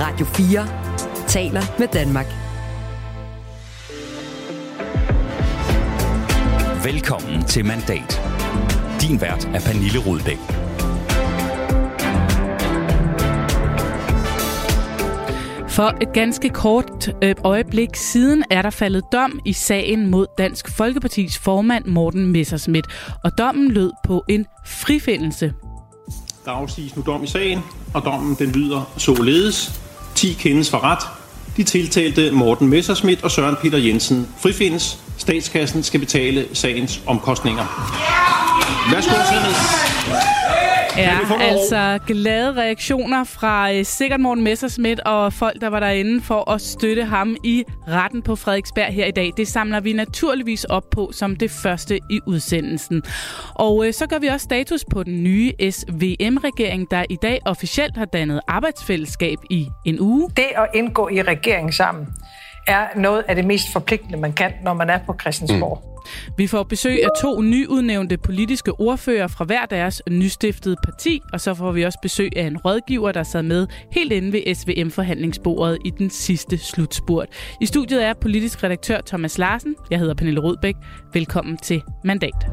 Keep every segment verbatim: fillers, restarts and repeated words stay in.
Radio fire taler med Danmark. Velkommen til Mandat. Din vært er Pernille Rødbæk. For et ganske kort øjeblik siden er der faldet dom i sagen mod Dansk Folkepartis formand Morten Messerschmidt, og dommen lød på en frifindelse. Der afsiges nu dom i sagen, og dommen den lyder således. ti kendes for ret. De tiltalte Morten Messerschmidt og Søren Peter Jensen frifindes. Statskassen skal betale sagens omkostninger. Værsgo, Søren. Ja, altså glade reaktioner fra eh, sikkert Morten Messerschmidt og folk, der var derinde for at støtte ham i retten på Frederiksberg her i dag. Det samler vi naturligvis op på som det første i udsendelsen. Og eh, så gør vi også status på den nye S V M-regering, der i dag officielt har dannet arbejdsfællesskab i en uge. Det at indgå i regeringen sammen er noget af det mest forpligtende, man kan, når man er på Christiansborg. Mm. Vi får besøg af to nyudnævnte politiske ordfører fra hver deres nystiftede parti, og så får vi også besøg af en rådgiver, der sad med helt inde ved S V M-forhandlingsbordet i den sidste slutspurt. I studiet er politisk redaktør Thomas Larsen. Jeg hedder Pernille Rødbæk. Velkommen til Mandat.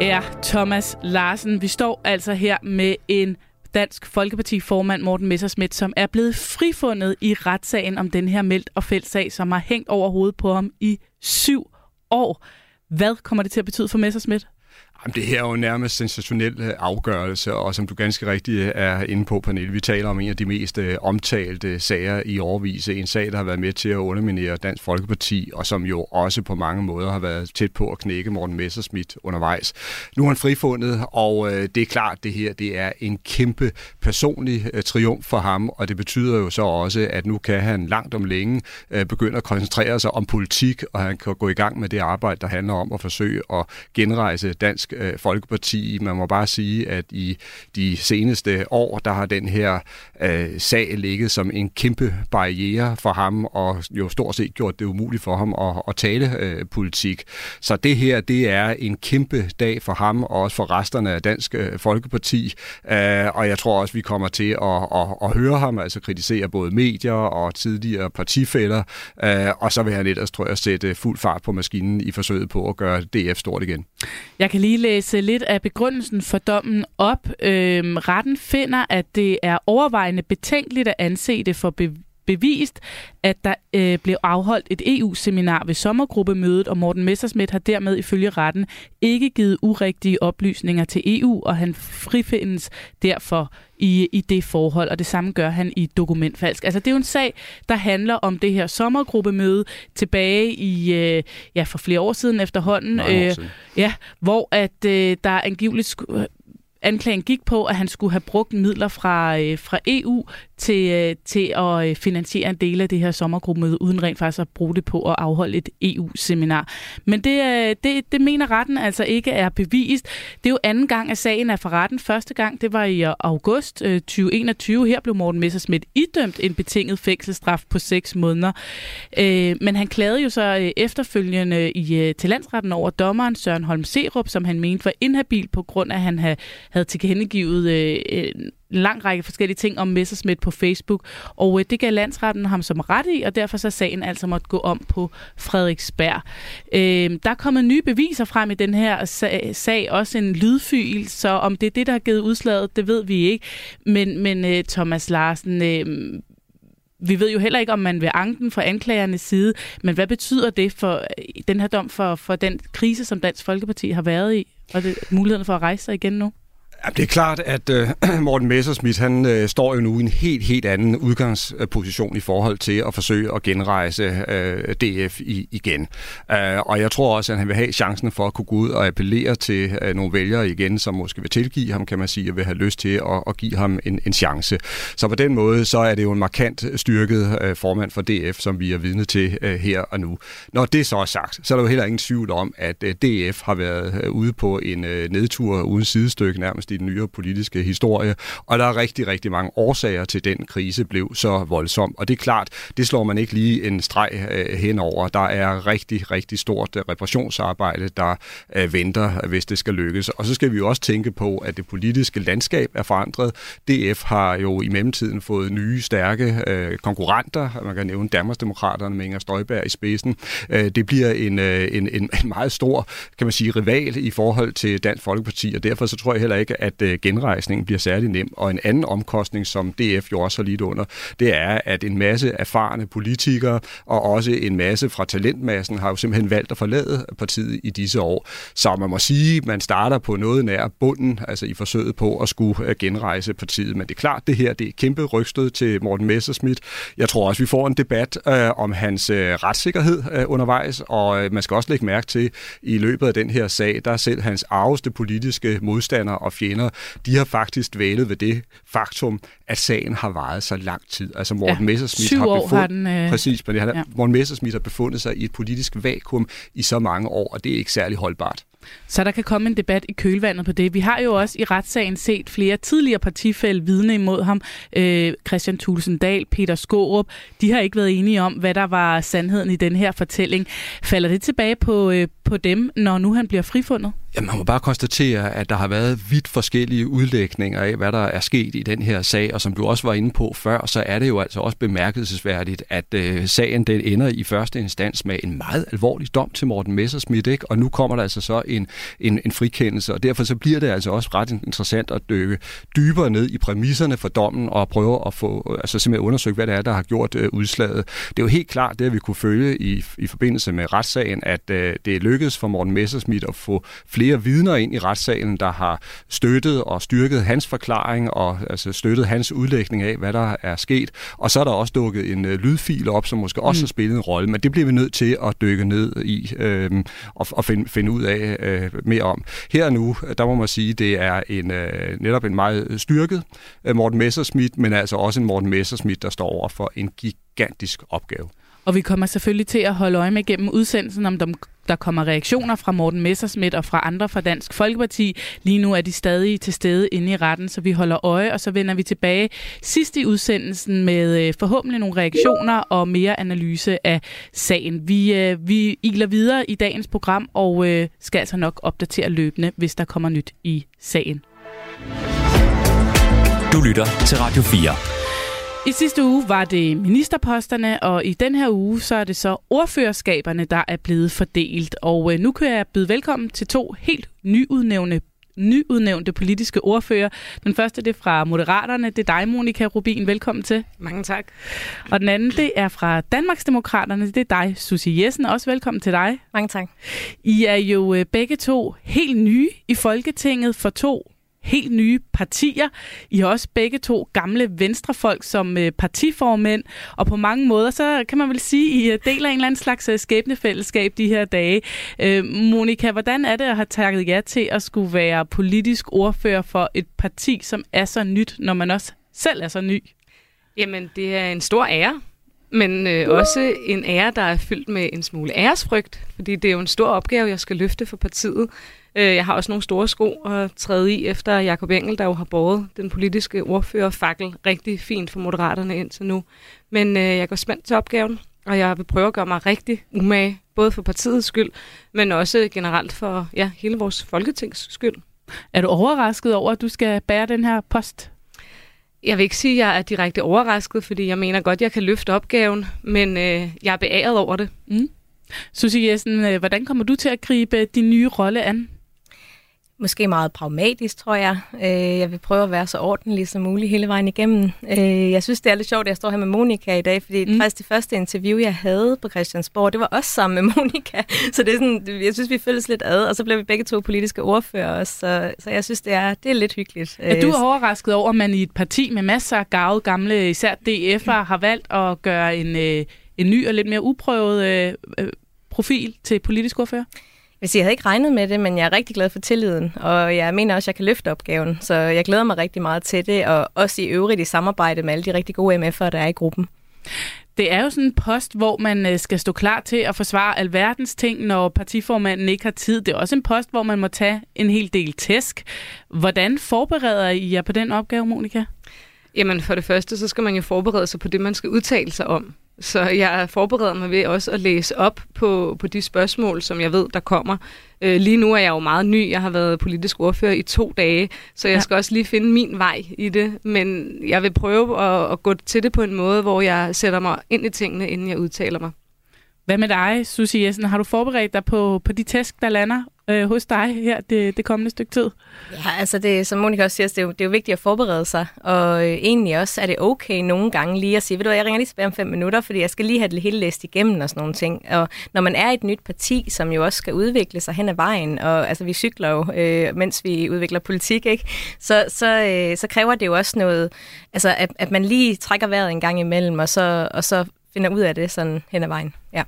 Ja, Thomas Larsen, vi står altså her med en Dansk Folkeparti-formand Morten Messerschmidt, som er blevet frifundet i retssagen om den her meldt og fældsag, som har hængt over hovedet på ham i syv år. Hvad kommer det til at betyde for Messerschmidt? Jamen, det her er jo nærmest sensationel afgørelse, og som du ganske rigtigt er inde på, Pernille, vi taler om en af de mest omtalte sager i årevis. En sag, der har været med til at underminere Dansk Folkeparti, og som jo også på mange måder har været tæt på at knække Morten Messerschmidt undervejs. Nu er han frifundet, og det er klart, det her det er en kæmpe personlig triumf for ham, og det betyder jo så også, at nu kan han langt om længe begynde at koncentrere sig om politik, og han kan gå i gang med det arbejde, der handler om at forsøge at genrejse Dansk Folkeparti. Man må bare sige, at i de seneste år, der har den her øh, sag ligget som en kæmpe barriere for ham, og jo stort set gjort det umuligt for ham at, at tale øh, politik. Så det her, det er en kæmpe dag for ham, og også for resterne af Dansk Folkeparti, øh, og jeg tror også, vi kommer til at, at, at høre ham, altså kritisere både medier og tidligere partifæller, øh, og så vil han ellers, tror jeg, sætte fuld fart på maskinen i forsøget på at gøre D F stort igen. Jeg kan lige læse lidt af begrundelsen for dommen op. Øhm, retten finder, at det er overvejende betænkeligt at anse det for be- bevist, at der øh, blev afholdt et E U-seminar ved sommergruppemødet, og Morten Messerschmidt har dermed ifølge retten ikke givet urigtige oplysninger til E U, og han frifindes derfor i, i det forhold, og det samme gør han i dokumentfalsk. Altså det er jo en sag, der handler om det her sommergruppemøde tilbage i, øh, ja, for flere år siden efterhånden, øh, år siden. Ja, hvor at øh, der angiveligt skulle... Anklagen gik på, at han skulle have brugt midler fra, øh, fra E U til, øh, til at finansiere en del af det her sommergruppemøde, uden rent faktisk at bruge det på at afholde et E U-seminar. Men det, øh, det, det mener retten altså ikke er bevist. Det er jo anden gang, at sagen er for retten. Første gang, det var i august øh, tyve enogtyve. Her blev Morten Messerschmidt idømt en betinget fængselsstraf på seks måneder. Øh, men han klagede jo så øh, efterfølgende i, øh, til landsretten over dommeren Søren Holm Serup, som han mente var inhabil på grund af, at han havde havde tilkendegivet øh, en lang række forskellige ting om Messerschmidt på Facebook, og øh, det gav landsretten ham som ret i, og derfor så sagen altså måtte gå om på Frederiksberg. Øh, der er kommet nye beviser frem i den her sag, sag også en lydfil, så om det er det, der har givet udslaget, det ved vi ikke. Men, men øh, Thomas Larsen, øh, vi ved jo heller ikke, om man vil anke den fra anklagernes side, men hvad betyder det for øh, den her dom for, for den krise, som Dansk Folkeparti har været i, og det, muligheden for at rejse sig igen nu? Det er klart, at Morten Messerschmidt han står jo nu i en helt, helt anden udgangsposition i forhold til at forsøge at genrejse D F igen. Og jeg tror også, at han vil have chancen for at kunne gå ud og appellere til nogle vælgere igen, som måske vil tilgive ham, kan man sige, og vil have lyst til at give ham en, en chance. Så på den måde, så er det jo en markant styrket formand for D F, som vi er vidne til her og nu. Når det så er sagt, så er der jo heller ingen tvivl om, at D F har været ude på en nedtur uden sidestykke nærmest i den nyere politiske historie, og der er rigtig, rigtig mange årsager til, den krise blev så voldsom. Og det er klart, det slår man ikke lige en streg øh, henover. Der er rigtig, rigtig stort reparationsarbejde, der øh, venter, hvis det skal lykkes. Og så skal vi jo også tænke på, at det politiske landskab er forandret. D F har jo i mellemtiden fået nye, stærke øh, konkurrenter. Man kan nævne Danmarksdemokraterne med Inger Støjberg i spidsen. Øh, det bliver en, øh, en, en meget stor, kan man sige, rival i forhold til Dansk Folkeparti, og derfor så tror jeg heller ikke, at øh, genrejsningen bliver særlig nem. Og en anden omkostning, som D F jo også har lidt under, det er, at en masse erfarne politikere og også en masse fra talentmassen har jo simpelthen valgt at forlade partiet i disse år. Så man må sige, at man starter på noget nær bunden, altså i forsøget på at skulle genrejse partiet. Men det er klart, det her det er kæmpe rygstød til Morten Messerschmidt. Jeg tror også, vi får en debat øh, om hans øh, retssikkerhed øh, undervejs, og øh, man skal også lægge mærke til, i løbet af den her sag, der er selv hans arveste politiske modstandere og fjender, de har faktisk vælet ved det faktum, at sagen har varet så lang tid. Altså Morten ja, Messerschmidt har, befund... har, den, øh... Præcis, men det har... Ja. Morten Messerschmidt har befundet sig i et politisk vakuum i så mange år, og det er ikke særlig holdbart. Så der kan komme en debat i kølvandet på det. Vi har jo også i retssagen set flere tidligere partifælle vidne imod ham. Øh, Kristian Thulesen Dahl, Peter Skaarup, de har ikke været enige om, hvad der var sandheden i den her fortælling. Falder det tilbage på, øh, på dem, når nu han bliver frifundet? Jamen, man må bare konstatere, at der har været vidt forskellige udlægninger af, hvad der er sket i den her sag, og som du også var inde på før, så er det jo altså også bemærkelsesværdigt, at øh, sagen den ender i første instans med en meget alvorlig dom til Morten Messerschmidt, ikke? Og nu kommer der altså så en, en, en frikendelse, og derfor så bliver det altså også ret interessant at dykke dybere ned i præmisserne for dommen og prøve at få, altså simpelthen undersøge, hvad det er, der har gjort øh, udslaget. Det er jo helt klart det, at vi kunne følge i, i forbindelse med retssagen, at øh, det lykkedes for Morten Messerschmidt at få flere flere vidner ind i retssalen, der har støttet og styrket hans forklaring og altså støttet hans udlægning af, hvad der er sket. Og så er der også dukket en øh, lydfil op, som måske også mm. har spillet en rolle, men det bliver vi nødt til at dykke ned i øh, og, og finde, finde ud af øh, mere om. Her nu, der må man sige, det er en, øh, netop en meget styrket øh, Morten Messerschmidt, men altså også en Morten Messerschmidt, der står over for en gigantisk opgave. Og vi kommer selvfølgelig til at holde øje med gennem udsendelsen, om dem der kommer reaktioner fra Morten Messerschmidt og fra andre fra Dansk Folkeparti. Lige nu er de stadig til stede inde i retten, så vi holder øje, og så vender vi tilbage sidst i udsendelsen med forhåbentlig nogle reaktioner og mere analyse af sagen. Vi, vi iler videre i dagens program og skal altså nok opdatere løbende, hvis der kommer nyt i sagen. Du lytter til Radio fire. I sidste uge var det ministerposterne, og i den her uge så er det så ordførerskaberne, der er blevet fordelt. Og øh, nu kan jeg byde velkommen til to helt nyudnævnte, nyudnævnte politiske ordfører. Den første det er fra Moderaterne, det er dig, Monika Rubin. Velkommen til. Mange tak. Og den anden det er fra Danmarksdemokraterne, det er dig, Susie Jessen. Også velkommen til dig. Mange tak. I er jo øh, begge to helt nye i Folketinget for to helt nye partier. I har også begge to gamle venstrefolk som øh, partiformænd, og på mange måder, så kan man vel sige, I deler en eller anden slags øh, skæbnefællesskab de her dage. Øh, Monika, hvordan er det at have takket jer til at skulle være politisk ordfører for et parti, som er så nyt, når man også selv er så ny? Jamen, det er en stor ære, men øh, også en ære, der er fyldt med en smule æresfrygt, fordi det er jo en stor opgave, jeg skal løfte for partiet. Jeg har også nogle store sko at træde i efter Jakob Engel, der jo har båret den politiske ordførerfakkel rigtig fint for Moderaterne indtil nu. Men øh, jeg går spændt til opgaven, og jeg vil prøve at gøre mig rigtig umage, både for partiets skyld, men også generelt for ja, hele vores folketings skyld. Er du overrasket over, at du skal bære den her post? Jeg vil ikke sige, at jeg er direkte overrasket, fordi jeg mener godt, at jeg kan løfte opgaven, men øh, jeg er beæret over det. Mm. Susie Jessen, hvordan kommer du til at gribe din nye rolle an? Måske meget pragmatisk, tror jeg. Jeg vil prøve at være så ordentlig som muligt hele vejen igennem. Jeg synes, det er lidt sjovt, at jeg står her med Monika i dag, fordi mm. faktisk det første interview, jeg havde på Christiansborg, det var også sammen med Monika. Så det er sådan, jeg synes, vi følges lidt ad, og så blev vi begge to politiske ordfører også. Så, så jeg synes, det er, det er lidt hyggeligt. Er du overrasket over, at man i et parti med masser af garvede gamle, især D F'ere, har valgt at gøre en, en ny og lidt mere uprøvet profil til politisk ordfører? Jeg havde ikke regnet med det, men jeg er rigtig glad for tilliden, og jeg mener også, at jeg kan løfte opgaven. Så jeg glæder mig rigtig meget til det, og også i øvrigt i samarbejde med alle de rigtig gode M F'ere, der er i gruppen. Det er jo sådan en post, hvor man skal stå klar til at forsvare alverdens ting, når partiformanden ikke har tid. Det er også en post, hvor man må tage en hel del tæsk. Hvordan forbereder I jer på den opgave, Monika? Jamen for det første, så skal man jo forberede sig på det, man skal udtale sig om. Så jeg forbereder mig ved også at læse op på, på de spørgsmål, som jeg ved, der kommer. Øh, lige nu er jeg jo meget ny. Jeg har været politisk ordfører i to dage, så jeg ja. skal også lige finde min vej i det. Men jeg vil prøve at, at gå til det på en måde, hvor jeg sætter mig ind i tingene, inden jeg udtaler mig. Hvad med dig, Susie Jessen? Har du forberedt dig på, på de tæsk, der lander øh, hos dig her det, det kommende stykke tid? Ja, altså det, som Monika også siger, det er, jo, det er jo vigtigt at forberede sig. Og øh, egentlig også er det okay nogle gange lige at sige, ved du, jeg ringer lige tilbage om fem minutter, fordi jeg skal lige have det hele læst igennem og sådan nogle ting. Og når man er et nyt parti, som jo også skal udvikle sig hen ad vejen, og altså vi cykler jo, øh, mens vi udvikler politik, ikke? Så, så, øh, så kræver det jo også noget, altså at, at man lige trækker vejret en gang imellem, og så, og så finder ud af det sådan hen ad vejen, ja.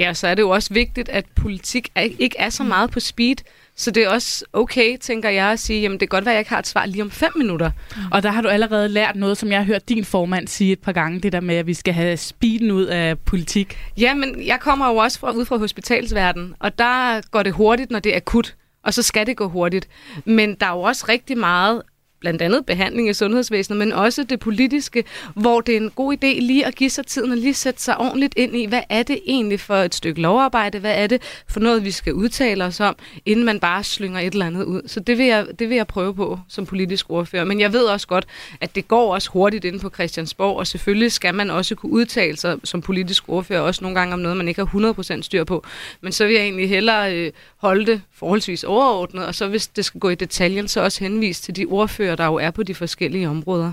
Ja, så er det jo også vigtigt, at politik er, ikke er så meget på speed, så det er også okay, tænker jeg, at sige, jamen det kan godt være, at jeg ikke har et svar lige om fem minutter. Mm. Og der har du allerede lært noget, som jeg har hørt din formand sige et par gange, det der med, at vi skal have speeden ud af politik. Ja, men jeg kommer jo også fra, ud fra hospitalsverdenen, og der går det hurtigt, når det er akut, og så skal det gå hurtigt. Men der er jo også rigtig meget, blandt andet behandling i sundhedsvæsenet, men også det politiske, hvor det er en god idé lige at give sig tiden og lige sætte sig ordentligt ind i, hvad er det egentlig for et stykke lovarbejde, hvad er det for noget, vi skal udtale os om, inden man bare slynger et eller andet ud. Så det vil jeg, det vil jeg prøve på som politisk ordfører. Men jeg ved også godt, at det går også hurtigt inde på Christiansborg, og selvfølgelig skal man også kunne udtale sig som politisk ordfører, også nogle gange om noget, man ikke har hundrede procent styr på. Men så vil jeg egentlig hellere øh, holde det forholdsvis overordnet, og så hvis det skal gå i detaljen, så også henvise til de ordfører, der jo er på de forskellige områder.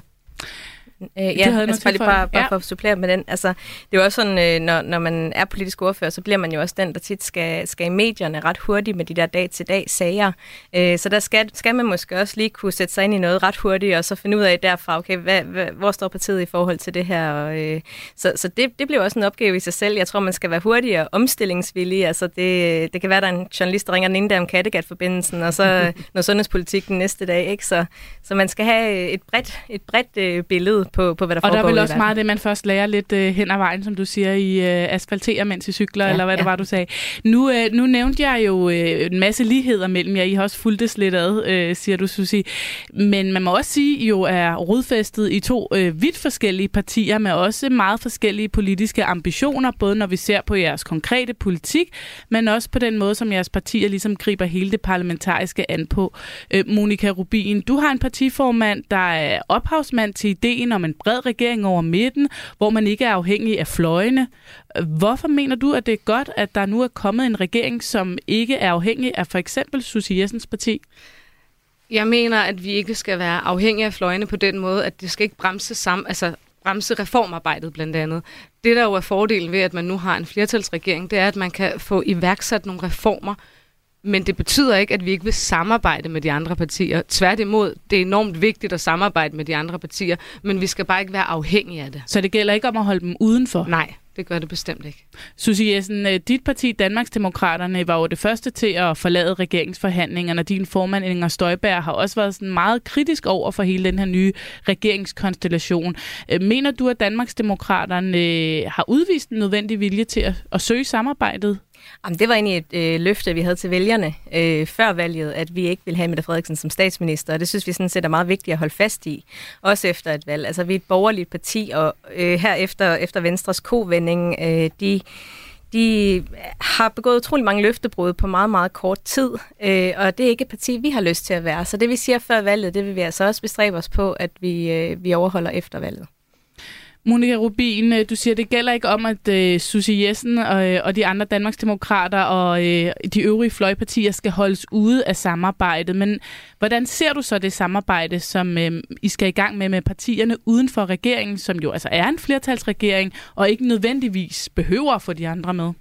Øh, ja, det altså bare, bare, bare ja. for at supplere med den. Altså, det er jo også sådan, når, når man er politisk ordfører, så bliver man jo også den, der tit skal, skal i medierne ret hurtigt med de der dag-til-dag sager. Øh, så der skal, skal man måske også lige kunne sætte sig ind i noget ret hurtigt, og så finde ud af derfra, okay, hvad, hvad, hvor står partiet i forhold til det her? Og, øh, så så det, det bliver også en opgave i sig selv. Jeg tror, man skal være hurtig og omstillingsvillig. Altså, det, det kan være, der er en journalist, der ringer den ene dag om Kattegat-forbindelsen, og så noget sundhedspolitik den næste dag. Ikke? Så, så man skal have et bredt, et bredt øh, billede på, på, hvad der og der er vel også meget det, man først lærer lidt øh, hen ad vejen, som du siger, i øh, asfalterer, mens I cykler, ja, eller hvad ja. det var, du sagde. Nu, øh, nu nævnte jeg jo øh, en masse ligheder mellem jer. I har også fulgtes lidt ad, øh, siger du, Susie. Men man må også sige, I jo er rodfæstet i to øh, vidt forskellige partier, med også meget forskellige politiske ambitioner, både når vi ser på jeres konkrete politik, men også på den måde, som jeres partier ligesom griber hele det parlamentariske an på. Øh, Monika Rubin, du har en partiformand, der er ophavsmand til ideen om en bred regering over midten, hvor man ikke er afhængig af fløjene. Hvorfor mener du, at det er godt, at der nu er kommet en regering, som ikke er afhængig af for eksempel Susie Jessens parti? Jeg mener, at vi ikke skal være afhængige af fløjene på den måde, at det skal ikke bremse sammen, altså bremse reformarbejdet blandt andet. Det, der jo er fordelen ved, at man nu har en flertalsregering, det er, at man kan få iværksat nogle reformer, men det betyder ikke, at vi ikke vil samarbejde med de andre partier. Tværtimod, det er enormt vigtigt at samarbejde med de andre partier, men vi skal bare ikke være afhængige af det. Så det gælder ikke om at holde dem udenfor? Nej, det gør det bestemt ikke. Susie Jessen, dit parti, Danmarksdemokraterne, var jo det første til at forlade regeringsforhandlingerne. Din formand, Inger Støjberg, har også været sådan meget kritisk over for hele den her nye regeringskonstellation. Mener du, at Danmarksdemokraterne har udvist den nødvendige vilje til at, at søge samarbejdet? Jamen, det var egentlig et øh, løfte, vi havde til vælgerne øh, før valget, at vi ikke ville have Mette Frederiksen som statsminister, og det synes vi sådan set er meget vigtigt at holde fast i, også efter et valg. Altså, vi er et borgerligt parti, og øh, her efter, efter Venstres kovending, øh, de... De har begået utrolig mange løftebrud på meget, meget kort tid, øh, og det er ikke et parti, vi har lyst til at være. Så det, vi siger før valget, det vil vi altså også bestræbe os på, at vi, øh, vi overholder efter valget. Monika Rubin, du siger, det gælder ikke om, at øh, Susie Jessen og, øh, og de andre Danmarksdemokrater og øh, de øvrige fløjpartier skal holdes ude af samarbejdet. Men hvordan ser du så det samarbejde, som øh, I skal i gang med med partierne uden for regeringen, som jo altså er en flertalsregering og ikke nødvendigvis behøver at få de andre med?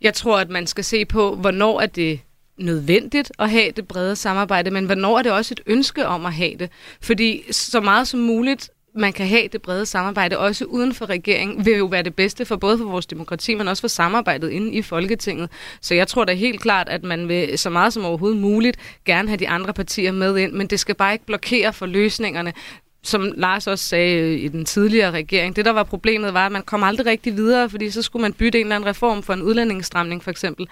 Jeg tror, at man skal se på, hvornår er det nødvendigt at have det brede samarbejde, men hvornår er det også et ønske om at have det? Fordi så meget som muligt man kan have det brede samarbejde, også uden for regeringen, vil jo være det bedste for både for vores demokrati, men også for samarbejdet inde i Folketinget. Så jeg tror da helt klart, at man vil så meget som overhovedet muligt gerne have de andre partier med ind, men det skal bare ikke blokere for løsningerne. som Lars også sagde i den tidligere regering, det der var problemet var, at man kom aldrig rigtig videre, fordi så skulle man bytte en eller anden reform for en udlændingestramning for eksempel.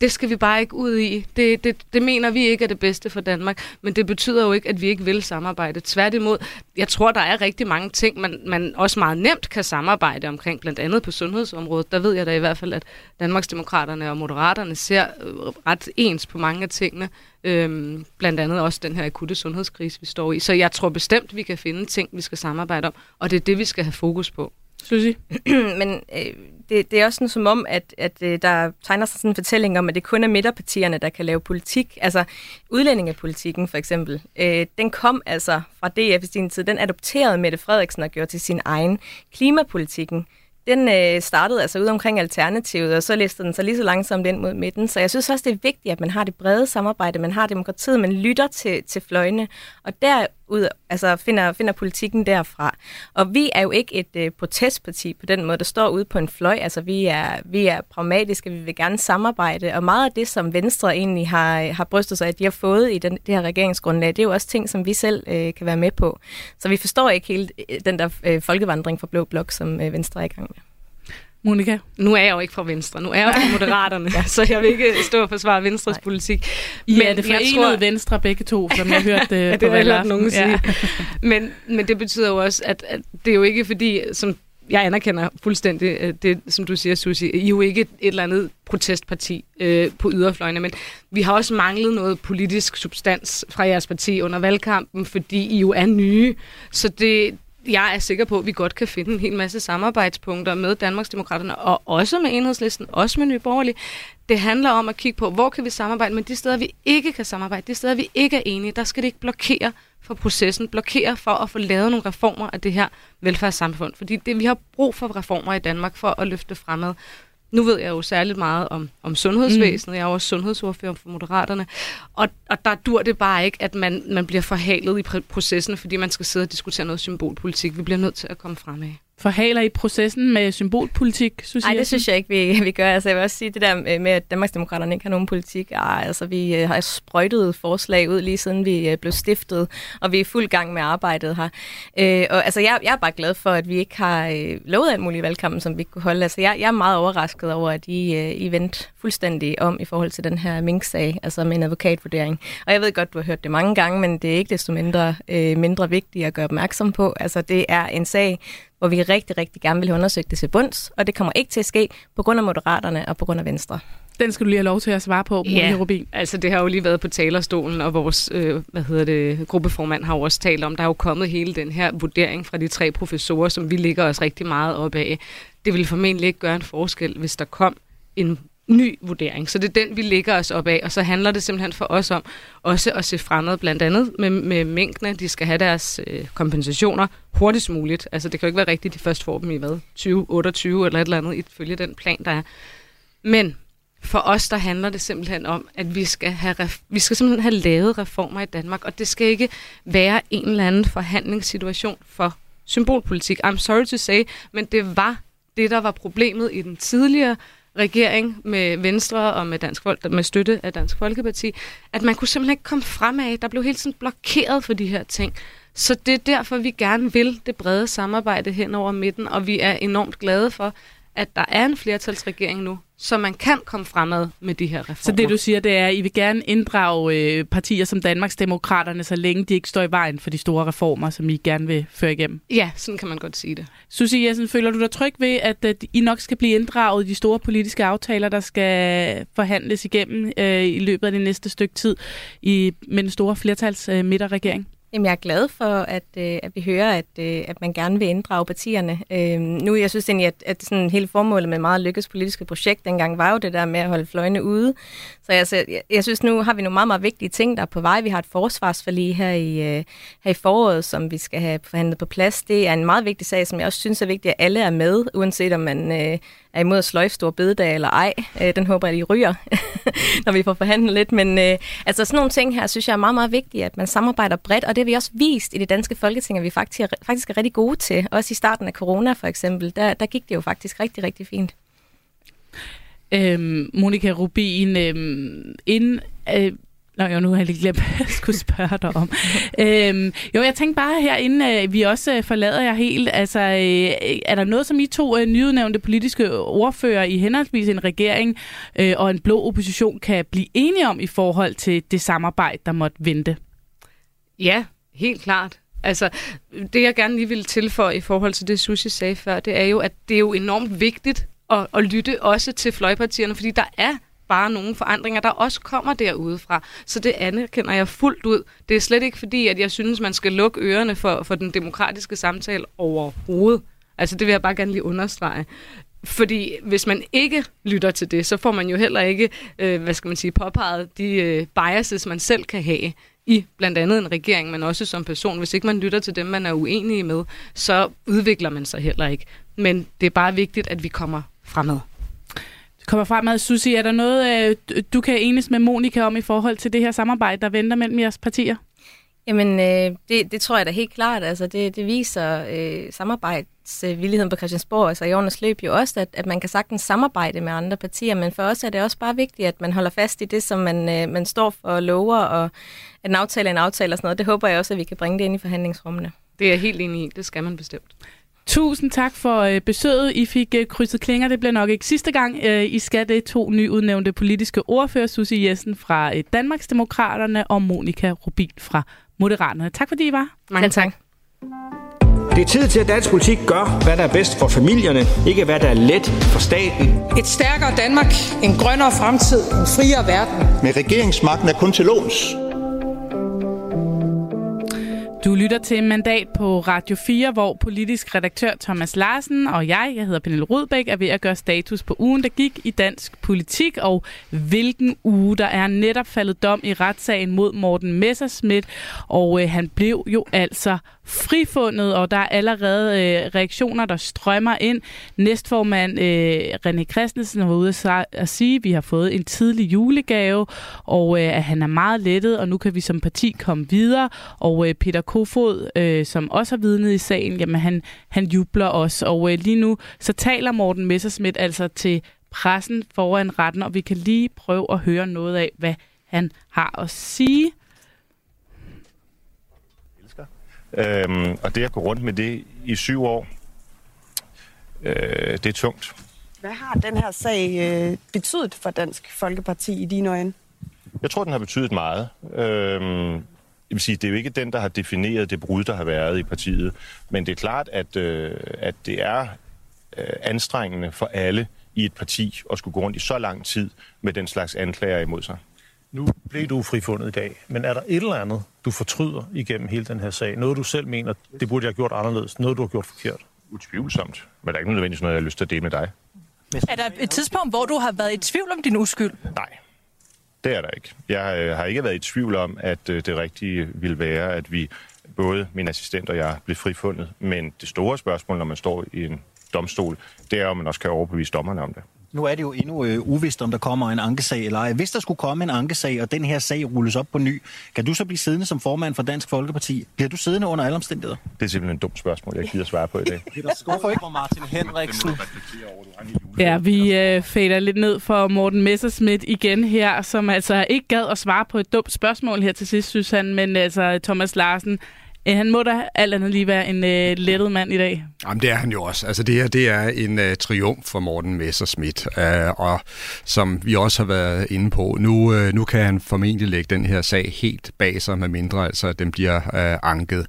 Det skal vi bare ikke ud i. Det, det, det mener vi ikke er det bedste for Danmark, men det betyder jo ikke, at vi ikke vil samarbejde. Tværtimod, jeg tror, der er rigtig mange ting, man, man også meget nemt kan samarbejde omkring, blandt andet på sundhedsområdet. Der ved jeg da i hvert fald, at Danmarksdemokraterne og Moderaterne ser ret ens på mange af tingene, øhm, blandt andet også den her akutte sundhedskrise, vi står i. Så jeg tror bestemt, vi kan finde ting, vi skal samarbejde om, og det er det, vi skal have fokus på. Susie? Men øh, det, det er også sådan, som om, at, at øh, der tegner sig sådan en fortælling om, at det kun er midterpartierne, der kan lave politik. Altså udlændingepolitikken for eksempel, øh, den kom altså fra D F i sin tid. Den adopterede Mette Frederiksen og gjorde til sin egen. Klimapolitikken, den øh, startede altså ud omkring Alternativet, og så listede den sig lige så langsomt ind mod midten. Så jeg synes også, det er vigtigt, at man har det brede samarbejde, man har demokratiet, man lytter til, til fløjene, og der ud, altså finder, finder politikken derfra. Og vi er jo ikke et øh, protestparti på den måde, der står ude på en fløj. Altså vi er, vi er pragmatiske, vi vil gerne samarbejde, og meget af det, som Venstre egentlig har, har brystet sig, at de har fået i den, det her regeringsgrundlag, det er jo også ting, som vi selv øh, kan være med på. Så vi forstår ikke helt den der øh, folkevandring fra Blå Blok, som øh, Venstre er i gang med. Monika? Nu er jeg jo ikke fra Venstre, nu er jeg fra Moderaterne, ja, så jeg vil ikke stå og forsvare Venstres Nej. politik. Men ja, det forenede tror... Venstre begge to, som jeg hørte ja, det på valgaften. Ja. men, men det betyder jo også, at, at det er jo ikke fordi, som jeg anerkender fuldstændig det, som du siger, Susie, I er jo ikke et eller andet protestparti øh, på yderfløjene, men vi har også manglet noget politisk substans fra jeres parti under valgkampen, fordi I jo er nye, så det... Jeg er sikker på, at vi godt kan finde en hel masse samarbejdspunkter med Danmarksdemokraterne og også med Enhedslisten, også med Nye Borgerlige. Det handler om at kigge på, hvor kan vi samarbejde, men de steder, vi ikke kan samarbejde, de steder, vi ikke er enige, der skal det ikke blokere for processen, blokere for at få lavet nogle reformer af det her velfærdssamfund. Fordi det, vi har brug for reformer i Danmark for at løfte fremad. Nu ved jeg jo særligt meget om, om sundhedsvæsenet. Mm. Jeg er også sundhedsordfører for Moderaterne. Og, og der dur det bare ikke, at man, man bliver forhalet i processen, fordi man skal sidde og diskutere noget symbolpolitik. Vi bliver nødt til at komme fremad. Forhaler I processen med symbolpolitik, synes jeg? Nej, det synes jeg ikke, vi, vi gør. Altså, jeg vil også sige, det der med, at Danmarksdemokraterne ikke har nogen politik. Ej, altså, vi har sprøjtet forslag ud, lige siden vi blev stiftet, og vi er fuld gang med arbejdet her. Øh, og, altså, jeg, jeg er bare glad for, at vi ikke har øh, lovet alt muligt i valgkampen, som vi ikke kunne holde. Altså, jeg, jeg er meget overrasket over, at I, øh, I vendte fuldstændig om i forhold til den her Mink-sag, altså med en advokatvurdering. Og jeg ved godt, du har hørt det mange gange, men det er ikke desto mindre, øh, mindre vigtigt at gøre opmærksom på. Altså, det er en sag, hvor vi rigtig, rigtig gerne vil undersøge det til bunds, og det kommer ikke til at ske på grund af Moderaterne og på grund af Venstre. Den skal du lige have lov til at svare på, Monika Rubin. Ja, altså det har jo lige været på talerstolen, og vores øh, hvad hedder det, gruppeformand har også talt om, der er jo kommet hele den her vurdering fra de tre professorer, som vi ligger os rigtig meget op af. Det ville formentlig ikke gøre en forskel, hvis der kom en ny vurdering. Så det er den, vi lægger os op af, og så handler det simpelthen for os om også at se fremad, blandt andet med, med minkene. De skal have deres øh, kompensationer hurtigst muligt. Altså det kan jo ikke være rigtigt, de først får dem i hvad? tyve otteogtyve eller et eller andet, ifølge den plan, der er. Men for os, der handler det simpelthen om, at vi skal, have ref- vi skal simpelthen have lavet reformer i Danmark, og det skal ikke være en eller anden forhandlingssituation for symbolpolitik. I'm sorry to say, men det var det, der var problemet i den tidligere regering med Venstre og med, Dansk Folk, med støtte af Dansk Folkeparti, at man kunne simpelthen ikke komme fremad. Der blev hele tiden blokeret for de her ting. Så det er derfor, vi gerne vil det brede samarbejde hen over midten, og vi er enormt glade for, at der er en flertalsregering nu, så man kan komme fremad med de her reformer. Så det, du siger, det er, at I vil gerne inddrage øh, partier som Danmarksdemokraterne, så længe de ikke står i vejen for de store reformer, som I gerne vil føre igennem? Ja, sådan kan man godt sige det. Susie Jessen, føler du dig tryg ved, at, at I nok skal blive inddraget i de store politiske aftaler, der skal forhandles igennem øh, i løbet af det næste stykke tid i, med den store flertals øh, midterregering? Jamen, jeg er glad for, at, øh, at vi hører, at, øh, at man gerne vil inddrage partierne. Øh, nu, jeg synes egentlig, at, at sådan hele formålet med meget Lykkes politiske projekt dengang var jo det der med at holde fløjene ude. Så altså, jeg, jeg synes, nu har vi nogle meget, meget vigtige ting, der er på vej. Vi har et forsvarsforlig her i, øh, her i foråret, som vi skal have forhandlet på plads. Det er en meget vigtig sag, som jeg også synes er vigtigt, at alle er med, uanset om man øh, er imod at sløjfe store bededag eller ej. Øh, den håber jeg, at I ryger, når vi får forhandlet lidt. Men øh, altså, sådan nogle ting her, synes jeg er meget, meget vigtigt, at man samarbejder bredt, og det har vi også vist i det danske folketing, at vi faktisk er, faktisk er rigtig gode til. Også i starten af corona for eksempel, der, der gik det jo faktisk rigtig, rigtig fint. Øhm, Monika Rubin, øhm, inden øh, Nå jo, nu har jeg lige glemt, at jeg skulle spørge dig om. øhm, jo, jeg tænkte bare herinde, vi også forlader jer helt. Altså, er der noget, som I to nyudnævnte politiske ordfører i henholdsvis en regering øh, og en blå opposition kan blive enige om i forhold til det samarbejde, der måtte vente? Ja, helt klart. Altså, det jeg gerne lige ville tilføje i forhold til det, Susie sagde før, det er jo, at det er jo enormt vigtigt at, at lytte også til fløjpartierne, fordi der er bare nogle forandringer, der også kommer derudefra. Så det anerkender jeg fuldt ud. Det er slet ikke fordi, at jeg synes, man skal lukke ørerne for, for den demokratiske samtale overhovedet. Altså, det vil jeg bare gerne lige understrege. Fordi hvis man ikke lytter til det, så får man jo heller ikke, øh, hvad skal man sige, påpeget de øh, biases, man selv kan have i blandt andet en regering, men også som person. Hvis ikke man lytter til dem, man er uenige med, så udvikler man sig heller ikke. Men det er bare vigtigt, at vi kommer fremad. Kommer fremad. Susie, er der noget, du kan enes med Monika om i forhold til det her samarbejde, der venter mellem jeres partier? Jamen, øh, det, det tror jeg da helt klart. Altså, det, det viser øh, samarbejdsvilligheden på Christiansborg. Altså, i årenes løb jo også, at, at man kan sagtens samarbejde med andre partier, men for os er det også bare vigtigt, at man holder fast i det, som man, øh, man står for og lover, og at en aftale er en aftale og sådan noget. Det håber jeg også, at vi kan bringe det ind i forhandlingsrummene. Det er jeg helt enig i. Det skal man bestemt. Tusind tak for besøget. I fik krydset klinger. Det bliver nok ikke sidste gang. I skal det to nyudnævnte politiske ordfører, Susie Jessen fra Danmarksdemokraterne og Monika Rubin fra Moderaterne. Tak fordi I var. Mange tak. Det er tid til, at dansk politik gør, hvad der er bedst for familierne, ikke hvad der er let for staten. Et stærkere Danmark, en grønnere fremtid, en friere verden. Men regeringsmagten er kun til låns. Du lytter til Mandat på Radio fire, hvor politisk redaktør Thomas Larsen og jeg, jeg hedder Pernille Rødbæk, er ved at gøre status på ugen, der gik i dansk politik, og hvilken uge der er netop faldet dom i retssagen mod Morten Messerschmidt, og øh, han blev jo altså frifundet, og der er allerede øh, reaktioner, der strømmer ind. Næstformand øh, René Christensen var ude at sige, at vi har fået en tidlig julegave, og øh, at han er meget lettet, og nu kan vi som parti komme videre, og øh, Peter Kofod, øh, som også har vidnet i sagen, jamen han, han jubler også. Og øh, lige nu, så taler Morten Messerschmidt altså til pressen foran retten, og vi kan lige prøve at høre noget af, hvad han har at sige. Elsker. Øhm, og det at gå rundt med det i syv år, øh, det er tungt. Hvad har den her sag øh, betydet for Dansk Folkeparti i dine øjne? Jeg tror, den har betydet meget. Øhm, Jeg vil sige, det er jo ikke den, der har defineret det brud, der har været i partiet. Men det er klart, at, øh, at det er øh, anstrengende for alle i et parti at skulle gå rundt i så lang tid med den slags anklager imod sig. Nu blev du frifundet i dag, men er der et eller andet, du fortryder igennem hele den her sag? Noget, du selv mener, det burde jeg have gjort anderledes? Noget, du har gjort forkert? Utvivlsomt. Men der er ikke nødvendigvis noget, jeg har lyst til at dele med dig. Er der et tidspunkt, hvor du har været i tvivl om din uskyld? Nej. Det er der ikke. Jeg har ikke været i tvivl om, at det rigtige ville være, at vi, både min assistent og jeg, blev frifundet. Men det store spørgsmål, når man står i en domstol, det er, om man også kan overbevise dommerne om det. Nu er det jo endnu øh, uvist, om der kommer en ankesag eller ej. Hvis der skulle komme en ankesag, og den her sag rulles op på ny, kan du så blive siddende som formand for Dansk Folkeparti? Bliver du siddende under alle omstændigheder? Det er simpelthen et dumt spørgsmål, jeg gider svare på i dag. Peter Skaarup og Martin Henriksen. Ja, vi øh, fader lidt ned for Morten Messerschmidt igen her, som altså ikke gad at svare på et dumt spørgsmål her til sidst, synes han. Men altså, Thomas Larsen, han må da alt andet lige være en øh, lettet mand i dag. Jamen, det er han jo også. Altså, det her, det er en øh, triumf for Morten Messerschmidt. Øh, og som vi også har været inde på, nu, øh, nu kan han formentlig lægge den her sag helt bag sig, med mindre altså, at den bliver øh, anket.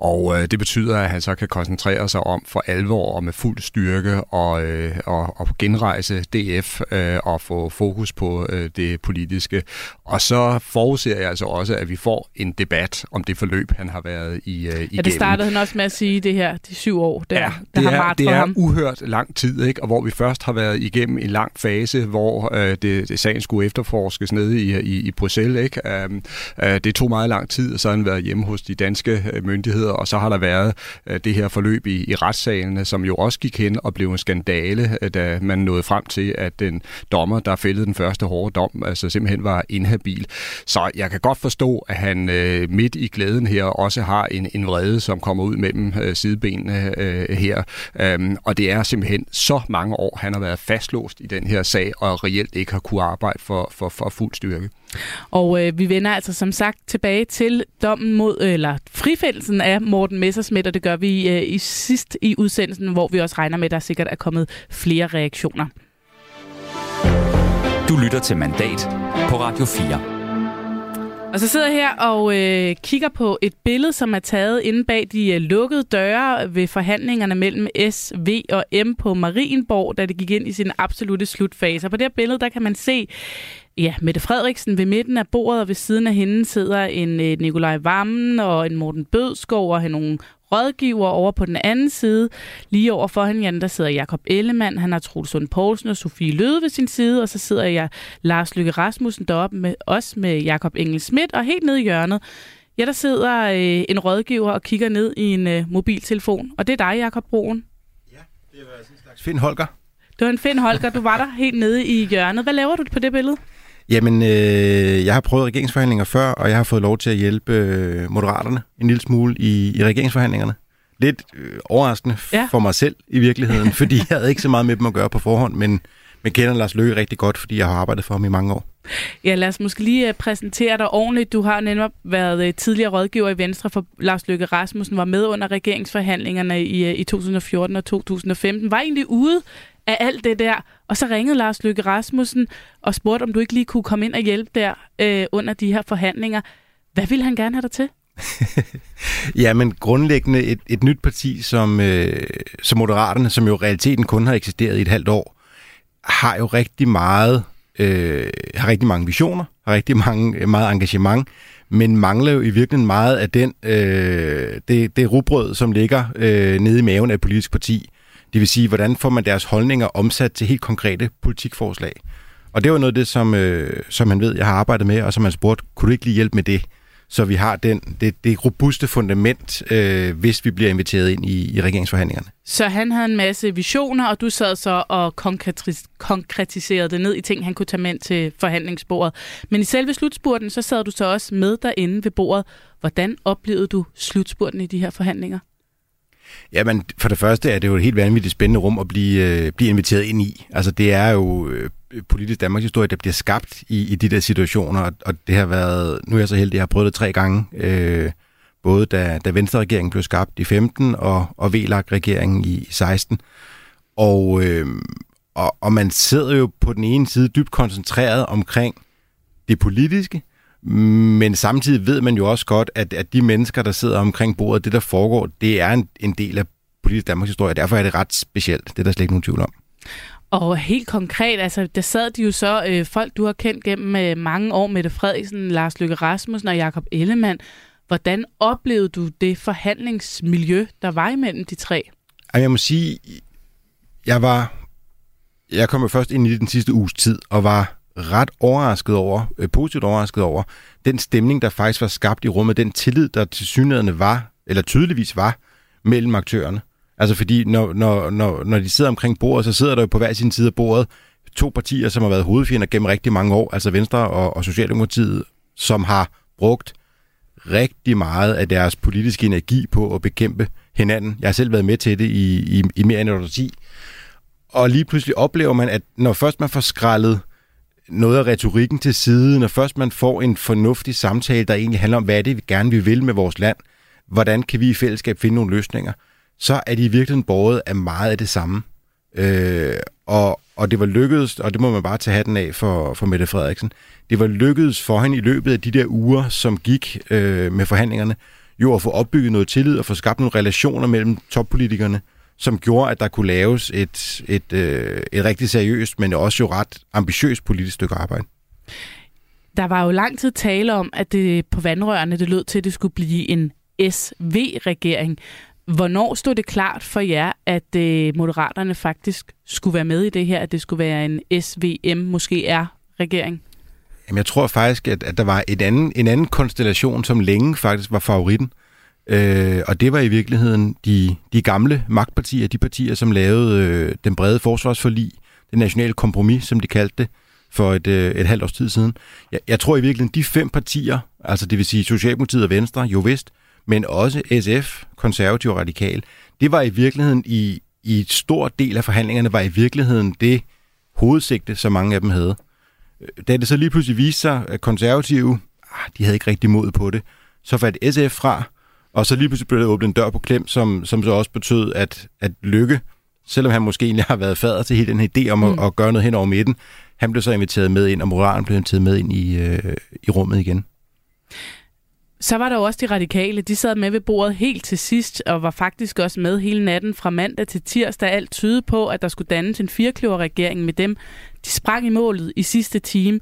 Og øh, det betyder, at han så kan koncentrere sig om for alvor og med fuld styrke og, øh, og, og genrejse D F øh, og få fokus på øh, det politiske. Og så forudser jeg altså også, at vi får en debat om det forløb, han har været I, uh, ja, det startede han også med at sige, det her, de syv år, der, ja, det der er, har været for er ham. Det er uhørt lang tid, ikke? Og hvor vi først har været igennem en lang fase, hvor uh, det, det sagen skulle efterforskes nede i, i, i Bruxelles, ikke? Uh, uh, det tog meget lang tid, og så har han været hjemme hos de danske myndigheder, og så har der været uh, det her forløb i, i retssalene, som jo også gik hen og blev en skandale, uh, da man nåede frem til, at den dommer, der fældede den første hårde dom, altså simpelthen var inhabil. Så jeg kan godt forstå, at han uh, midt i glæden her også har har en, en vrede, som kommer ud mellem øh, sidebenene øh, her. Øhm, og det er simpelthen så mange år, han har været fastlåst i den her sag, og reelt ikke har kunne arbejde for, for, for fuld styrke. Og øh, vi vender altså som sagt tilbage til dommen mod, eller frifældelsen af Morten Messerschmidt, og det gør vi øh, i sidst i udsendelsen, hvor vi også regner med, at der sikkert er kommet flere reaktioner. Du lytter til Mandat på Radio fire. Og så sidder jeg her og øh, kigger på et billede, som er taget inde bag de øh, lukkede døre ved forhandlingerne mellem S, V og M på Marienborg, da det gik ind i sin absolutte slutfase. Og på det her billede, der kan man se ja, Mette Frederiksen ved midten af bordet, og ved siden af hende sidder en øh, Nicolai Wammen og en Morten Bødskov og nogle rådgiver over på den anden side. Lige over for hende, der sidder Jakob Ellemann, han har Trotsund Poulsen og Sophie Løhde ved sin side, og så sidder jeg Lars Løkke Rasmussen deroppe med os med Jakob Engel-Schmidt, og helt nede i hjørnet, ja, der sidder øh, en rådgiver og kigger ned i en øh, mobiltelefon, og det er dig, Jakob Bruun. Ja, det var sådan en slags Finn Holger. Det var en Finn Holger, du var der helt nede i hjørnet. Hvad laver du på det billede? Jamen, øh, jeg har prøvet regeringsforhandlinger før, og jeg har fået lov til at hjælpe øh, Moderaterne en lille smule i, i regeringsforhandlingerne. Lidt øh, overraskende f- ja. for mig selv i virkeligheden, fordi jeg havde ikke så meget med dem at gøre på forhånd, men, men kender Lars Løkke rigtig godt, fordi jeg har arbejdet for ham i mange år. Ja, lad os måske lige præsentere dig ordentligt. Du har nemlig været tidligere rådgiver i Venstre for Lars Løkke Rasmussen, var med under regeringsforhandlingerne i, i to tusind og fjorten og to tusind og femten, var egentlig ude af alt det der, og så ringede Lars Løkke Rasmussen og spurgte, om du ikke lige kunne komme ind og hjælpe der øh, under de her forhandlinger. Hvad ville han gerne have dig til? Ja, men grundlæggende et, et nyt parti som, øh, som Moderaterne, som jo i realiteten kun har eksisteret i et halvt år, har jo rigtig meget, øh, har rigtig mange visioner, har rigtig mange, meget engagement, men mangler jo i virkeligheden meget af den, øh, det, det rugbrød, som ligger øh, nede i maven af et politisk parti. Det vil sige, hvordan får man deres holdninger omsat til helt konkrete politikforslag. Og det var noget af det, som, øh, som han ved, jeg har arbejdet med, og som han spurgte, kunne du ikke lige hjælpe med det? Så vi har den, det, det robuste fundament, øh, hvis vi bliver inviteret ind i, i regeringsforhandlingerne. Så han havde en masse visioner, og du sad så og konkretis- konkretiserede det ned i ting, han kunne tage med til forhandlingsbordet. Men i selve slutspurten, så sad du så også med derinde ved bordet. Hvordan oplevede du slutspurten i de her forhandlinger? Jamen, for det første er det jo et helt vanvittigt spændende rum at blive, øh, blive inviteret ind i. Altså, det er jo øh, politisk Danmarks historie, der bliver skabt i, i de der situationer, og, og det har været, nu er jeg så heldig, jeg har prøvet det tre gange, øh, både da, da Venstre-regeringen blev skabt i femten og, og V L A G-regeringen i seksten. Og, øh, og, og man sidder jo på den ene side dybt koncentreret omkring det politiske, men samtidig ved man jo også godt, at, at de mennesker, der sidder omkring bordet, det der foregår, det er en, en del af politisk Danmarks historie, og derfor er det ret specielt. Det er der slet ikke nogen tvivl om. Og helt konkret, altså, der sad de jo så øh, folk, du har kendt gennem øh, mange år, Mette Frederiksen, Lars Løkke Rasmussen og Jakob Ellemann. Hvordan oplevede du det forhandlingsmiljø, der var imellem de tre? Jamen, jeg må sige, jeg var, jeg kom jo først ind i den sidste uges tid, og var ret overrasket over, øh, positivt overrasket over, den stemning, der faktisk var skabt i rummet, den tillid, der tilsyneladende var, eller tydeligvis var, mellem aktørerne. Altså fordi, når, når, når, når de sidder omkring bordet, så sidder der jo på hver sin side af bordet to partier, som har været hovedfjender gennem rigtig mange år, altså Venstre og, og Socialdemokratiet, som har brugt rigtig meget af deres politiske energi på at bekæmpe hinanden. Jeg har selv været med til det i, i, i mere end et årti. Og lige pludselig oplever man, at når først man får skrællet noget af retorikken til side, når først man får en fornuftig samtale, der egentlig handler om, hvad det er, vi gerne vi vil med vores land, hvordan kan vi i fællesskab finde nogle løsninger, så er de i virkeligheden båret af meget af det samme. Øh, og, og det var lykkedes, og det må man bare tage hatten af for, for Mette Frederiksen, det var lykkedes for hende i løbet af de der uger, som gik øh, med forhandlingerne, jo at få opbygget noget tillid og få skabt nogle relationer mellem toppolitikerne, som gjorde, at der kunne laves et, et, øh, et rigtig seriøst, men også jo ret ambitiøst politisk stykke arbejde. Der var jo lang tid tale om, at det på vandrørene det lød til, at det skulle blive en S V-regering. Hvornår stod det klart for jer, at øh, Moderaterne faktisk skulle være med i det her, at det skulle være en S V M, måske R-regering? Jamen, jeg tror faktisk, at, at der var et anden, en anden konstellation, som længe faktisk var favoritten. Øh, og det var i virkeligheden de, de gamle magtpartier, de partier, som lavede øh, den brede forsvarsforlig, det nationale kompromis, som de kaldte det, for et, øh, et halvt års tid siden. Jeg, jeg tror i virkeligheden, de fem partier, altså det vil sige Socialdemokratiet og Venstre, jo vist, men også S F, konservativ og radikal, det var i virkeligheden i, i et stort del af forhandlingerne, var i virkeligheden det hovedsigte, som mange af dem havde. Da det så lige pludselig viste sig, at konservative, ah, de havde ikke rigtig mod på det, så faldt S F fra, og så lige pludselig blev der åbnet en dør på klem, som, som så også betød, at, at Løkke, selvom han måske egentlig har været fader til hele den her idé om mm. at, at gøre noget hen over midten, han blev så inviteret med ind, og Moderaterne blev inviteret med ind i, øh, i rummet igen. Så var der også de radikale. De sad med ved bordet helt til sidst, og var faktisk også med hele natten fra mandag til tirsdag. Alt tydede på, at der skulle dannes en firkløverregering med dem. De sprang i målet i sidste time.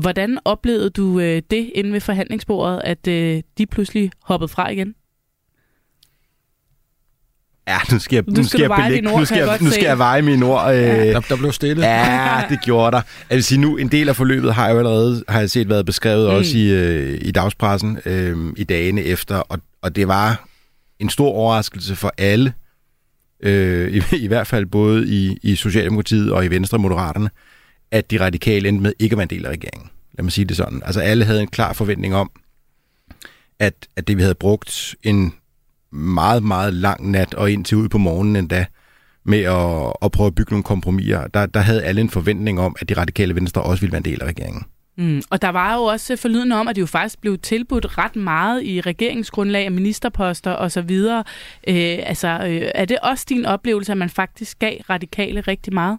Hvordan oplevede du øh, det inde ved forhandlingsbordet, at øh, de pludselig hoppede fra igen? Ja, nu skal jeg nu skal jeg belægge, nu skal jeg, nu skal jeg veje mine ord. Øh, ja, der, der blev stille. Ja, det gjorde der. Jeg vil sige nu, en del af forløbet har jeg jo allerede har jeg set været beskrevet mm. også i øh, i dagspressen øh, i dagene efter, og og det var en stor overraskelse for alle, øh, i, i hvert fald både i i Socialdemokratiet og i Venstre Moderaterne, at de radikale endte med ikke at være en del af regeringen. Lad mig sige det sådan. Altså alle havde en klar forventning om, at at det vi havde brugt en meget, meget lang nat og indtil ud på morgenen endda med at, at prøve at bygge nogle kompromiser. Der, der havde alle en forventning om, at de radikale Venstre også ville være en del af regeringen. Mm. Og der var jo også forlydende om, at det jo faktisk blev tilbudt ret meget i regeringsgrundlag, ministerposter osv. Øh, altså, øh, er det også din oplevelse, at man faktisk gav radikale rigtig meget?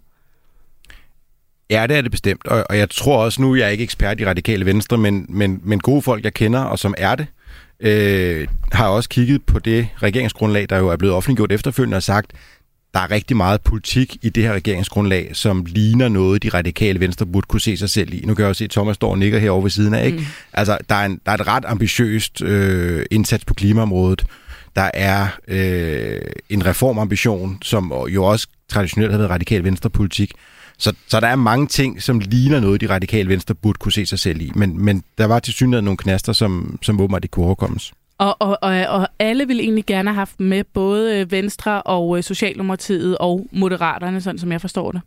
Ja, det er det bestemt. Og, og jeg tror også nu, jeg er ikke ekspert i radikale Venstre, men, men, men gode folk, jeg kender og som er det, Øh, har også kigget på det regeringsgrundlag, der jo er blevet offentliggjort efterfølgende og sagt, der er rigtig meget politik i det her regeringsgrundlag, som ligner noget, de radikale Venstre burde kunne se sig selv i. Nu kan jeg jo se, at Thomas står og nikker herovre ved siden af, ikke? Mm. Altså, der er, en, der er et ret ambitiøst øh, indsats på klimaområdet. Der er øh, en reformambition, som jo også traditionelt har været radikale Venstre-politik. Så, så der er mange ting, som ligner noget, de radikale Venstre burde kunne se sig selv i. Men, men der var til synligheden nogle knaster, som, som åbenbart ikke kunne overkommes. Og, og, og, og alle ville egentlig gerne have haft med både Venstre og Socialdemokratiet og Moderaterne, sådan som jeg forstår det.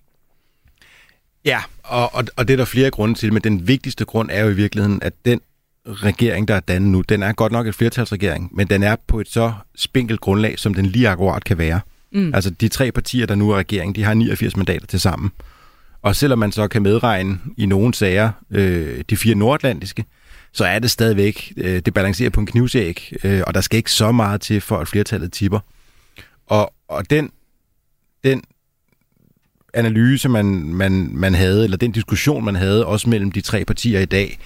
Ja, og, og, og det er der flere grunde til, men den vigtigste grund er jo i virkeligheden, at den regering, der er dannet nu, den er godt nok et flertalsregering, men den er på et så spinkelt grundlag, som den lige akkurat kan være. Mm. Altså de tre partier, der nu er regering, de har niogfirs mandater til sammen. Og selvom man så kan medregne i nogle sager øh, de fire nordatlantiske, så er det stadigvæk, øh, det balancerer på en knivsæg, øh, og der skal ikke så meget til, for at flertallet tipper. Og, og den, den analyse, man, man, man havde, eller den diskussion, man havde, også mellem de tre partier i dag,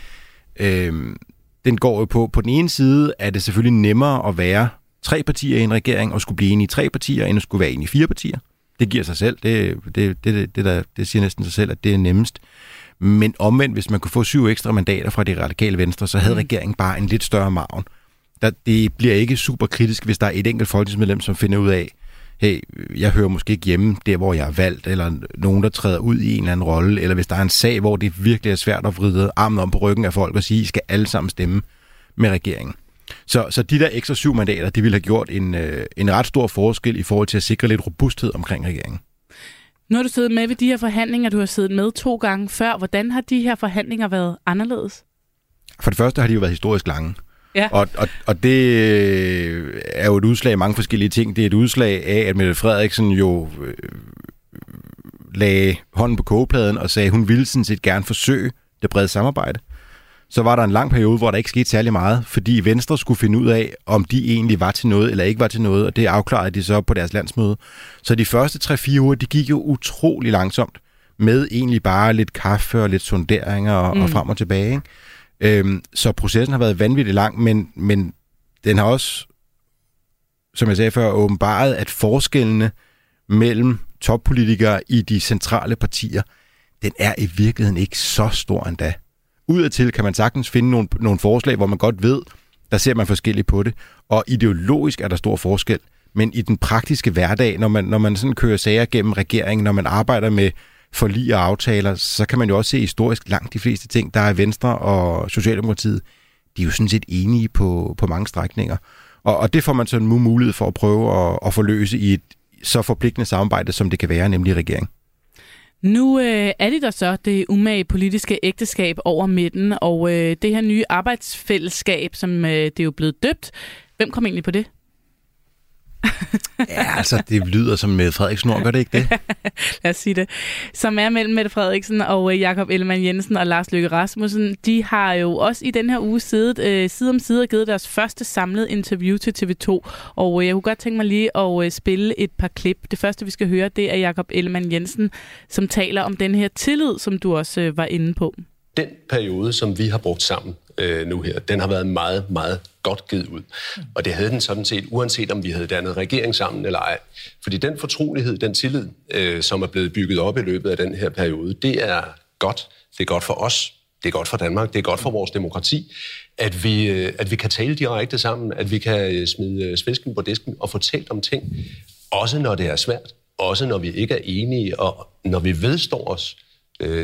øh, den går jo på, på den ene side, er det selvfølgelig nemmere at være tre partier i en regering, og skulle blive enige i tre partier, end at skulle være enige i fire partier. Det giver sig selv. Det, det, det, det, der, det siger næsten sig selv, at det er nemmest. Men omvendt, hvis man kunne få syv ekstra mandater fra det radikale Venstre, så havde mm. regeringen bare en lidt større margen. Der, det bliver ikke super kritisk, hvis der er et enkelt folketingsmedlem, som finder ud af, hey, jeg hører måske ikke hjemme der, hvor jeg er valgt, eller nogen, der træder ud i en eller anden rolle, eller hvis der er en sag, hvor det virkelig er svært at vride armen om på ryggen af folk og sige, I skal alle sammen stemme med regeringen. Så, så de der ekstra syv mandater, de ville have gjort en, øh, en ret stor forskel i forhold til at sikre lidt robusthed omkring regeringen. Nu har du siddet med ved de her forhandlinger, du har siddet med to gange før. Hvordan har de her forhandlinger været anderledes? For det første har de jo været historisk lange. Ja. Og, og, og det er jo et udslag af mange forskellige ting. Det er et udslag af, at Mette Frederiksen jo øh, lagde hånden på kogepladen og sagde, at hun ville sådan set gerne forsøge det brede samarbejde. Så var der en lang periode, hvor der ikke skete særlig meget, fordi Venstre skulle finde ud af, om de egentlig var til noget eller ikke var til noget, og det afklarede de så på deres landsmøde. Så de første tre fire uger, det gik jo utrolig langsomt, med egentlig bare lidt kaffe og lidt sonderinger og, mm. og frem og tilbage, ikke? Øhm, så processen har været vanvittigt lang, men, men den har også, som jeg sagde før, åbenbaret, at forskellene mellem toppolitikere i de centrale partier, den er i virkeligheden ikke så stor endda. Udadtil kan man sagtens finde nogle, nogle forslag, hvor man godt ved, der ser man forskelligt på det. Og ideologisk er der stor forskel, men i den praktiske hverdag, når man, når man sådan kører sager gennem regeringen, når man arbejder med forlig og aftaler, så kan man jo også se historisk langt de fleste ting, der er Venstre og Socialdemokratiet, de er jo sådan set enige på, på mange strækninger. Og, og det får man sådan mulighed for at prøve at, at forløse i et så forpligtende samarbejde, som det kan være, nemlig regering. Nu øh, er det der så det umage politiske ægteskab over midten, og øh, det her nye arbejdsfællesskab, som øh, det er jo blevet døbt, Hvem kom egentlig på det? Ja, altså, det lyder som Mette Frederiksen, gør det ikke det? Lad os sige det. Som er mellem Mette Frederiksen og Jakob Ellemann Jensen og Lars Løkke Rasmussen. De har jo også i den her uge siddet øh, side om side og givet deres første samlede interview til T V to. Og øh, jeg kunne godt tænke mig lige at øh, spille et par klip. Det første, vi skal høre, det er Jakob Ellemann Jensen, som taler om den her tillid, som du også øh, var inde på. Den periode, som vi har brugt sammen øh, nu her, den har været meget, meget godt givet ud. Og det havde den sådan set, uanset om vi havde dannet regering sammen eller ej. Fordi den fortrolighed, den tillid, øh, som er blevet bygget op i løbet af den her periode, det er godt. Det er godt for os. Det er godt for Danmark. Det er godt for vores demokrati. At vi, øh, at vi kan tale direkte sammen. At vi kan smide svisken på disken og fortælle om ting. Også når det er svært. Også når vi ikke er enige. Og når vi vedstår os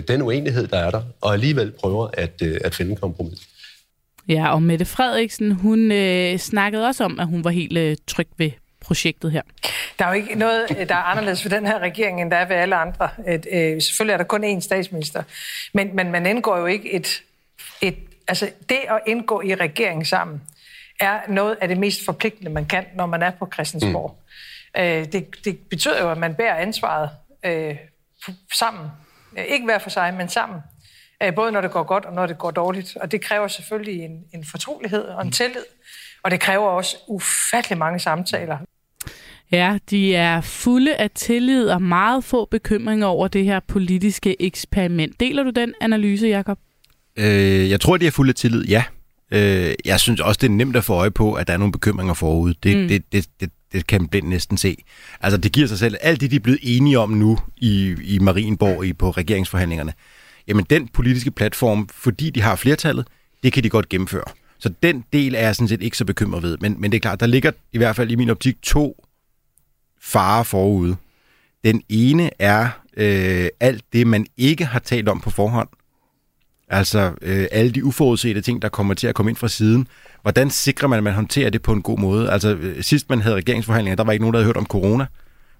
den uenighed, der er der, og alligevel prøver at, at finde kompromis. Ja, og Mette Frederiksen, hun øh, snakkede også om, at hun var helt øh, tryg ved projektet her. Der er jo ikke noget, der er anderledes ved den her regering, end der er ved alle andre. Et, øh, selvfølgelig er der kun én statsminister, men, men man indgår jo ikke et, et... Altså, det at indgå i regeringen sammen, er noget af det mest forpligtende, man kan, når man er på Christiansborg. Mm. Øh, det, det betyder jo, at man bærer ansvaret øh, sammen. Ikke hver for sig, men sammen. Både når det går godt, og når det går dårligt. Og det kræver selvfølgelig en, en fortrolighed og en tillid. Og det kræver også ufattelig mange samtaler. Ja, de er fulde af tillid og meget få bekymringer over det her politiske eksperiment. Deler du den analyse, Jakob? Øh, jeg tror, de er fulde af tillid, ja. Øh, jeg synes også, det er nemt at få øje på, at der er nogle bekymringer forude. Det, mm. det, det, det Det kan man næsten se. Altså, det giver sig selv. Alt det, de er blevet enige om nu i, i Marienborg i, på regeringsforhandlingerne, jamen den politiske platform, fordi de har flertallet, det kan de godt gennemføre. Så den del er jeg sådan set ikke så bekymret ved. Men, men det er klart, der ligger i hvert fald i min optik to farer forude. Den ene er øh, alt det, man ikke har talt om på forhånd. Altså øh, alle de uforudsete ting, der kommer til at komme ind fra siden. Hvordan sikrer man, at man håndterer det på en god måde? Altså sidst man havde regeringsforhandlinger, der var ikke nogen, der havde hørt om corona.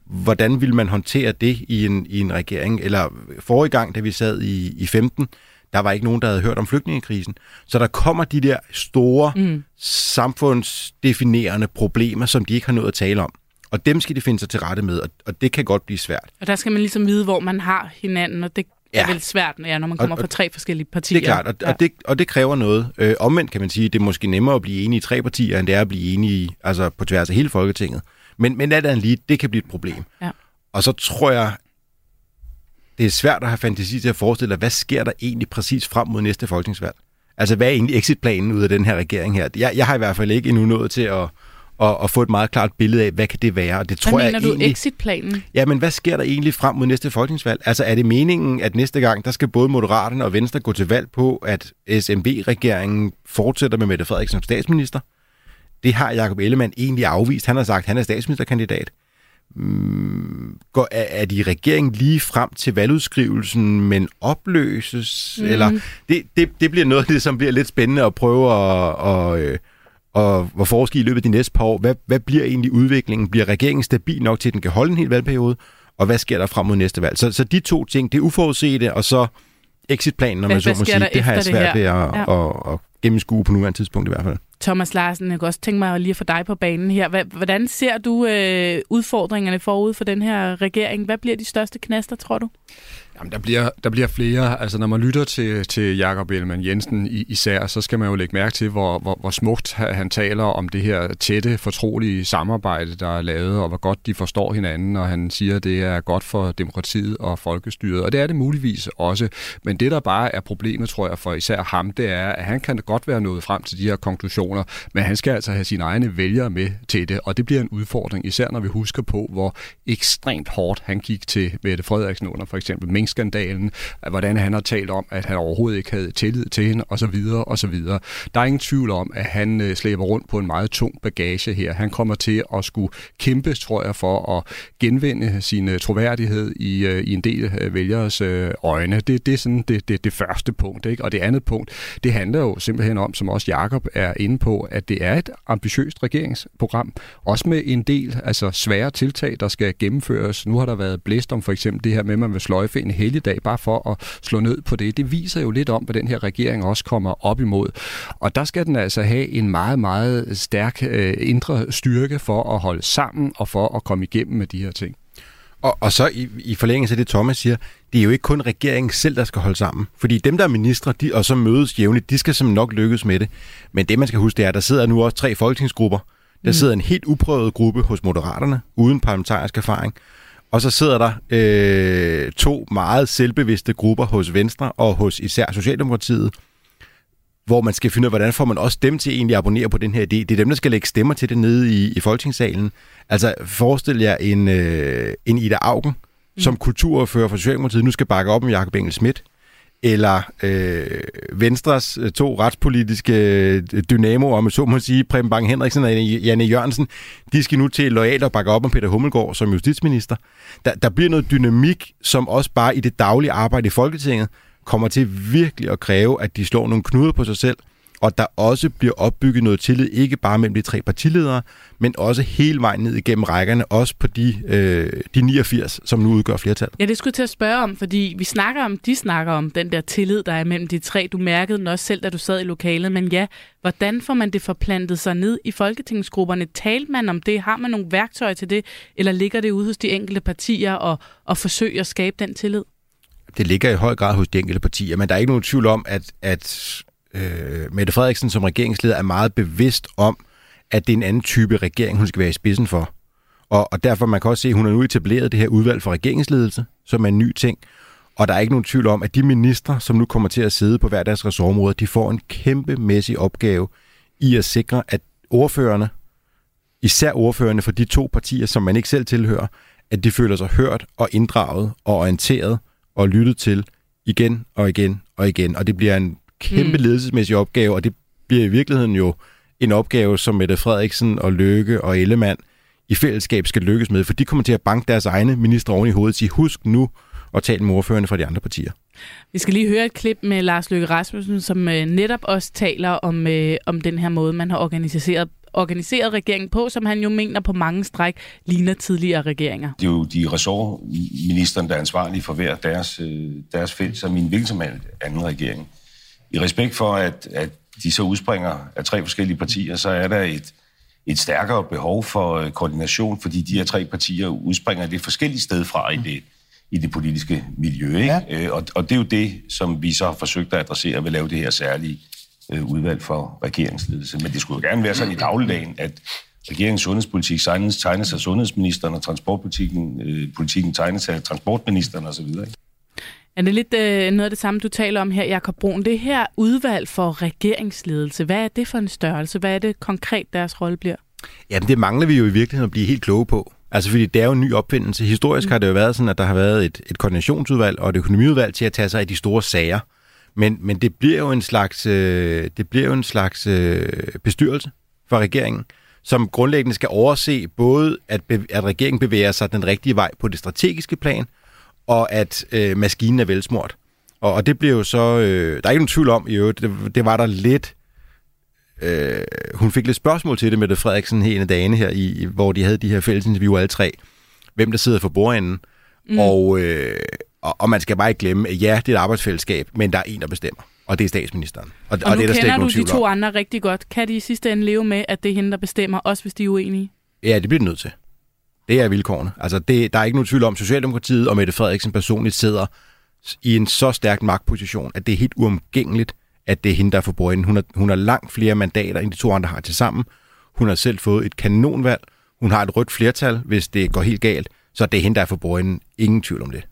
Hvordan ville man håndtere det i en, i en regering? Eller forrige gang, da vi sad i, i femten, der var ikke nogen, der havde hørt om flygtningekrisen. Så der kommer de der store mm. samfundsdefinerende problemer, som de ikke har nået at tale om. Og dem skal de finde sig til rette med, og, og det kan godt blive svært. Og der skal man ligesom vide, hvor man har hinanden, og det Ja. Det er vel svært, ja, når man kommer og, fra tre forskellige partier. Det er klart, og, ja. og, det, og det kræver noget. Øh, omvendt kan man sige, at det er måske nemmere at blive enige i tre partier, end det er at blive enige i, altså på tværs af hele Folketinget. Men, men alt andet lige, det kan blive et problem. Ja. Og så tror jeg, det er svært at have fantasi til at forestille dig, hvad sker der egentlig præcis frem mod næste folketingsvalg? Altså, hvad er egentlig exitplanen ud af den her regering her? Jeg, jeg har i hvert fald ikke endnu nået til at... Og, og få et meget klart billede af, hvad kan det være? Og det tror jeg egentlig... Hvad mener du, exitplanen? Ja, men hvad sker der egentlig frem mod næste folketingsvalg? Altså, er det meningen, at næste gang, der skal både Moderaterne og Venstre gå til valg på, at S M V-regeringen fortsætter med Mette Frederiksen som statsminister? Det har Jakob Ellemann egentlig afvist. Han har sagt, at han er statsministerkandidat. Hmm, går, er, er de regeringen lige frem til valgudskrivelsen, men opløses? Mm. Eller, det, det, det bliver noget af det, som bliver lidt spændende at prøve at... at og hvor forsker i løbet af de næste par år, hvad, hvad bliver egentlig udviklingen? Bliver regeringen stabil nok til, at den kan holde en hel valgperiode? Og hvad sker der frem mod næste valg? Så, så de to ting, det uforudsete, og så exitplanen, når hvad, man så må sige, det har jeg svært ved at, ja. at, at gennemskue på nuværende tidspunkt i hvert fald. Thomas Larsen, jeg kunne også tænke mig lige at få dig på banen her. Hvordan ser du øh, udfordringerne forud for den her regering? Hvad bliver de største knaster, tror du? Jamen, der bliver, der bliver flere. Altså, når man lytter til, til Jakob Ellemann Jensen især, så skal man jo lægge mærke til, hvor, hvor, hvor smukt han taler om det her tætte, fortrolige samarbejde, der er lavet, og hvor godt de forstår hinanden, og han siger, at det er godt for demokratiet og folkestyret, og det er det muligvis også. Men det, der bare er problemet, tror jeg, for især ham, det er, at han kan godt være nået frem til de her konklusioner, men han skal altså have sine egne vælgere med til det, og det bliver en udfordring, især når vi husker på, hvor ekstremt hårdt han gik til Mette Frederiksen under for eksempel skandalen, hvordan han har talt om, at han overhovedet ikke havde tillid til hende, og så videre, og så videre. Der er ingen tvivl om, at han slæber rundt på en meget tung bagage her. Han kommer til at skulle kæmpe, tror jeg, for at genvinde sin troværdighed i, i en del vælgeres øjne. Det, det er sådan det, det, det første punkt, ikke? Og det andet punkt, det handler jo simpelthen om, som også Jakob er inde på, at det er et ambitiøst regeringsprogram, også med en del altså svære tiltag, der skal gennemføres. Nu har der været blæst om for eksempel det her med, at man vil sløjfe en helligdag, bare for at slå ned på det. Det viser jo lidt om, hvad den her regering også kommer op imod. Og der skal den altså have en meget, meget stærk øh, indre styrke for at holde sammen og for at komme igennem med de her ting. Og, og så i, i forlængelse af det, Thomas siger, det er jo ikke kun regeringen selv, der skal holde sammen. Fordi dem, der er ministre, de, og så mødes jævnligt, de skal simpelthen nok lykkes med det. Men det, man skal huske, det er, at der sidder nu også tre folketingsgrupper. Der mm. sidder en helt uprøvet gruppe hos Moderaterne, uden parlamentarisk erfaring. Og så sidder der øh, to meget selvbevidste grupper hos Venstre og hos især Socialdemokratiet, hvor man skal finde ud af, hvordan får man også dem til egentlig at abonnere på den her idé. Det er dem, der skal lægge stemmer til det nede i, i Folketingssalen. Altså, forestil jer en, øh, en Ida Auken, mm. som kulturordfører for Socialdemokratiet, nu skal bakke op om Jakob Engel-Schmidt, eller øh, Venstres to retspolitiske dynamoer, om så må sige, Preben Bang Henriksen og Janne Jørgensen, de skal nu til loyalt at bakke op om Peter Hummelgaard som justitsminister. Der, der bliver noget dynamik, som også bare i det daglige arbejde i Folketinget, kommer til virkelig at kræve, at de slår nogle knuder på sig selv, og der også bliver opbygget noget tillid, ikke bare mellem de tre partiledere, men også hele vejen ned igennem rækkerne, også på de, øh, de niogfirs, som nu udgør flertallet. Ja, det skulle jeg til at spørge om, fordi vi snakker om, de snakker om den der tillid, der er mellem de tre. Du mærkede den også selv, da du sad i lokalet, men ja, hvordan får man det forplantet sig ned i folketingsgrupperne? Talte man om det? Har man nogle værktøjer til det? Eller ligger det ude hos de enkelte partier og, og forsøge at skabe den tillid? Det ligger i høj grad hos de enkelte partier, men der er ikke nogen tvivl om, at, at øh, Mette Frederiksen som regeringsleder er meget bevidst om, at det er en anden type regering, hun skal være i spidsen for. Og, og derfor man kan også se, at hun har nu etableret det her udvalg for regeringsledelse, som er en ny ting. Og der er ikke nogen tvivl om, at de ministre, som nu kommer til at sidde på hver deres ressortområde, de får en kæmpemæssig opgave i at sikre, at ordførerne, især ordførerne for de to partier, som man ikke selv tilhører, at de føler sig hørt og inddraget og orienteret og lyttet til igen og igen og igen. Og det bliver en kæmpe mm. ledelsesmæssig opgave, og det bliver i virkeligheden jo en opgave, som Mette Frederiksen og Løkke og Ellemann i fællesskab skal lykkes med, for de kommer til at banke deres egne ministre oven i hovedet og sige, husk nu at tale med ordførerne fra de andre partier. Vi skal lige høre et klip med Lars Løkke Rasmussen, som netop også taler om, øh, om den her måde, man har organiseret organiseret regeringen på, som han jo mener på mange stræk ligner tidligere regeringer. Det er jo de ressortministeren, der er ansvarlige for hver deres, deres felt, som i en hvilken som anden regering. I respekt for, at, at de så udspringer af tre forskellige partier, så er der et, et stærkere behov for koordination, fordi de her tre partier udspringer lidt forskellige steder fra i det, i det politiske miljø. Ikke? Ja. Og, og det er jo det, som vi så har forsøgt at adressere ved at lave det her særlige udvalg for regeringsledelse. Men det skulle jo gerne være sådan i dagligdagen, at regeringens sundhedspolitik tegnes af sundhedsministeren, og transportpolitikken øh, politikken tegnes af transportministeren osv. Ja, det er lidt øh, noget af det samme, du taler om her, Jakob Bruun. Det her udvalg for regeringsledelse, hvad er det for en størrelse? Hvad er det konkret, deres rolle bliver? Jamen, det mangler vi jo i virkeligheden at blive helt kloge på. Altså, fordi det er jo en ny opfindelse. Historisk mm. har det jo været sådan, at der har været et, et koordinationsudvalg og et økonomiudvalg til at tage sig af de store sager. Men, men det bliver jo en slags, øh, det bliver jo en slags øh, bestyrelse for regeringen, som grundlæggende skal overse både, at, bev- at regeringen bevæger sig den rigtige vej på det strategiske plan, og at øh, maskinen er velsmurt. Og, og det bliver jo så... Øh, der er ikke nogen tvivl om, jo, det, det var der lidt... Øh, hun fik lidt spørgsmål til det, Mette Frederiksen, hele dagene her, i, hvor de havde de her fællesinterviewer alle tre. Hvem der sidder for bordenden. Mm. Og... Øh, Og man skal bare ikke glemme, at ja, det er et arbejdsfællesskab, men der er en, der bestemmer, og det er statsministeren. Og, og, og nu det, der kender du de to andre rigtig godt. Kan de i sidste ende leve med, at det er hende, der bestemmer, også hvis de er uenige? Ja, det bliver de nødt til. Det er vilkårene. Altså, det, der er ikke nogen tvivl om, Socialdemokratiet og Mette Frederiksen personligt sidder i en så stærk magtposition, at det er helt uomgængeligt, at det er hende, der får bordenden. Hun har, hun har langt flere mandater, end de to andre har til sammen. Hun har selv fået et kanonvalg. Hun har et rødt flertal, hvis det går helt galt. Så det er hende, der får bordenden. Ingen tvivl om det.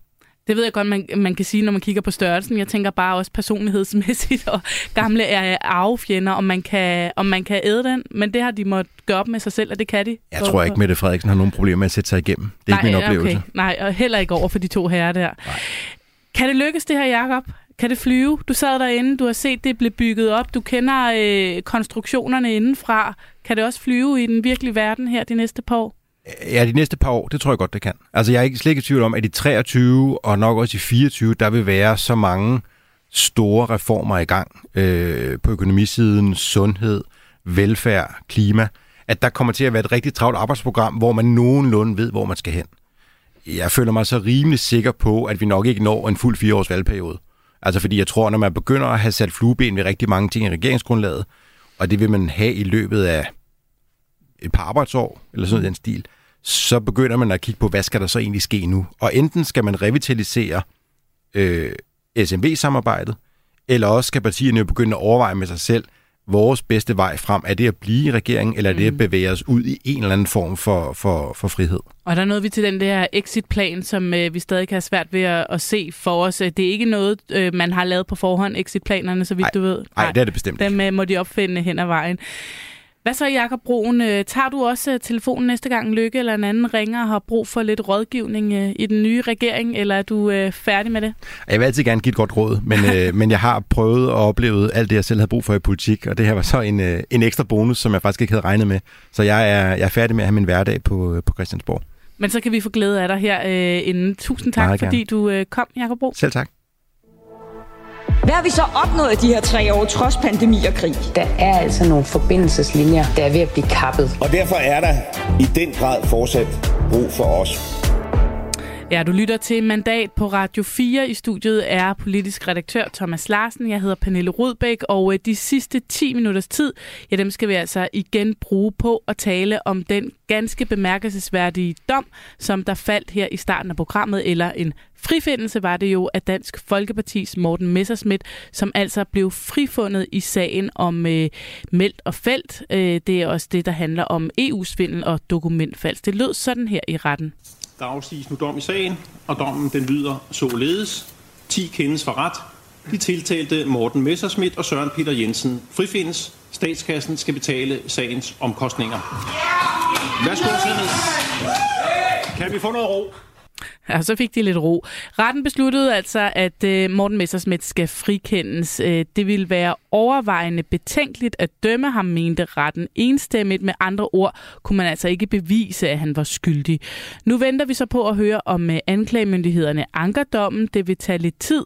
Det ved jeg godt, man, man kan sige, når man kigger på størrelsen. Jeg tænker bare også personlighedsmæssigt og gamle arvefjender, om man kan, om man kan æde den. Men det har de måttet gøre op med sig selv, og det kan de. Jeg tror ikke, Mette Frederiksen har nogen problemer med at sætte sig igennem. Det er Nej, ikke min oplevelse. Okay. Nej, og heller ikke over for de to herrer der. Nej. Kan det lykkes det her, Jakob? Kan det flyve? Du sad derinde, du har set det blive bygget op. Du kender øh, konstruktionerne indenfra. Kan det også flyve i den virkelige verden her de næste par år? Ja, de næste par år, det tror jeg godt, det kan. Altså, jeg er ikke slet ikke i tvivl om, at i treogtyve og nok også i fireogtyve, der vil være så mange store reformer i gang øh, på økonomisiden, sundhed, velfærd, klima, at der kommer til at være et rigtig travlt arbejdsprogram, hvor man nogenlunde ved, hvor man skal hen. Jeg føler mig så rimelig sikker på, at vi nok ikke når en fuld fire års valgperiode. Altså fordi jeg tror, når man begynder at have sat flueben ved rigtig mange ting i regeringsgrundlaget, og det vil man have i løbet af et par arbejdsår, eller sådan den stil, så begynder man at kigge på, hvad skal der så egentlig ske nu? Og enten skal man revitalisere øh, S M V-samarbejdet, eller også skal partierne begynde at overveje med sig selv, vores bedste vej frem, er det at blive i regeringen, eller er det at bevæge os ud i en eller anden form for, for, for frihed? Og der nåede vi til den der exitplan, som øh, vi stadig har svært ved at, at se for os. Det er ikke noget, øh, man har lavet på forhånd, exitplanerne, så vidt ej, du ved. Nej, det er det bestemt. Dem øh, må de opfinde hen ad vejen. Hvad så, Jakob Bruun? Øh, tager du også øh, telefonen næste gang Løkke eller en anden ringer og har brug for lidt rådgivning øh, i den nye regering, eller er du øh, færdig med det? Jeg vil altid gerne give et godt råd, men, øh, men jeg har prøvet og oplevet alt det, jeg selv havde brug for i politik, og det her var så en, øh, en ekstra bonus, som jeg faktisk ikke havde regnet med. Så jeg er, jeg er færdig med at have min hverdag på, øh, på Christiansborg. Men så kan vi få glæde af dig her øh, inden. Tusind tak, meget fordi gerne. du øh, kom, Jakob Bruun. Selv tak. Hvad har vi så opnået de her tre år, trods pandemi og krig? Der er altså nogle forbindelseslinjer, der er ved at blive kappet. Og derfor er der i den grad fortsat brug for os. Ja, du lytter til Mandat på Radio fire. I studiet er politisk redaktør Thomas Larsen. Jeg hedder Pernille Rødbæk, og de sidste ti minutters tid, ja, dem skal vi altså igen bruge på at tale om den ganske bemærkelsesværdige dom, som der faldt her i starten af programmet, eller en frifindelse var det jo af Dansk Folkepartis Morten Messerschmidt, som altså blev frifundet i sagen om øh, Meldt og Felt. Øh, det er også det, der handler om E U-svindel og dokumentfalsk. Det lød sådan her i retten. Der afsiges nu dom i sagen, og dommen den lyder således. ti kendes for ret. De tiltalte Morten Messerschmidt og Søren Peter Jensen frifindes. Statskassen skal betale sagens omkostninger. Værsgo, Sened. Kan vi få noget ro? Ja, så fik de lidt ro. Retten besluttede altså, at øh, Morten Messerschmidt skal frikendes. Øh, det ville være overvejende betænkeligt at dømme ham, mente retten enstemmigt. Med andre ord kunne man altså ikke bevise, at han var skyldig. Nu venter vi så på at høre, om øh, anklagemyndighederne anker dommen. Det vil tage lidt tid,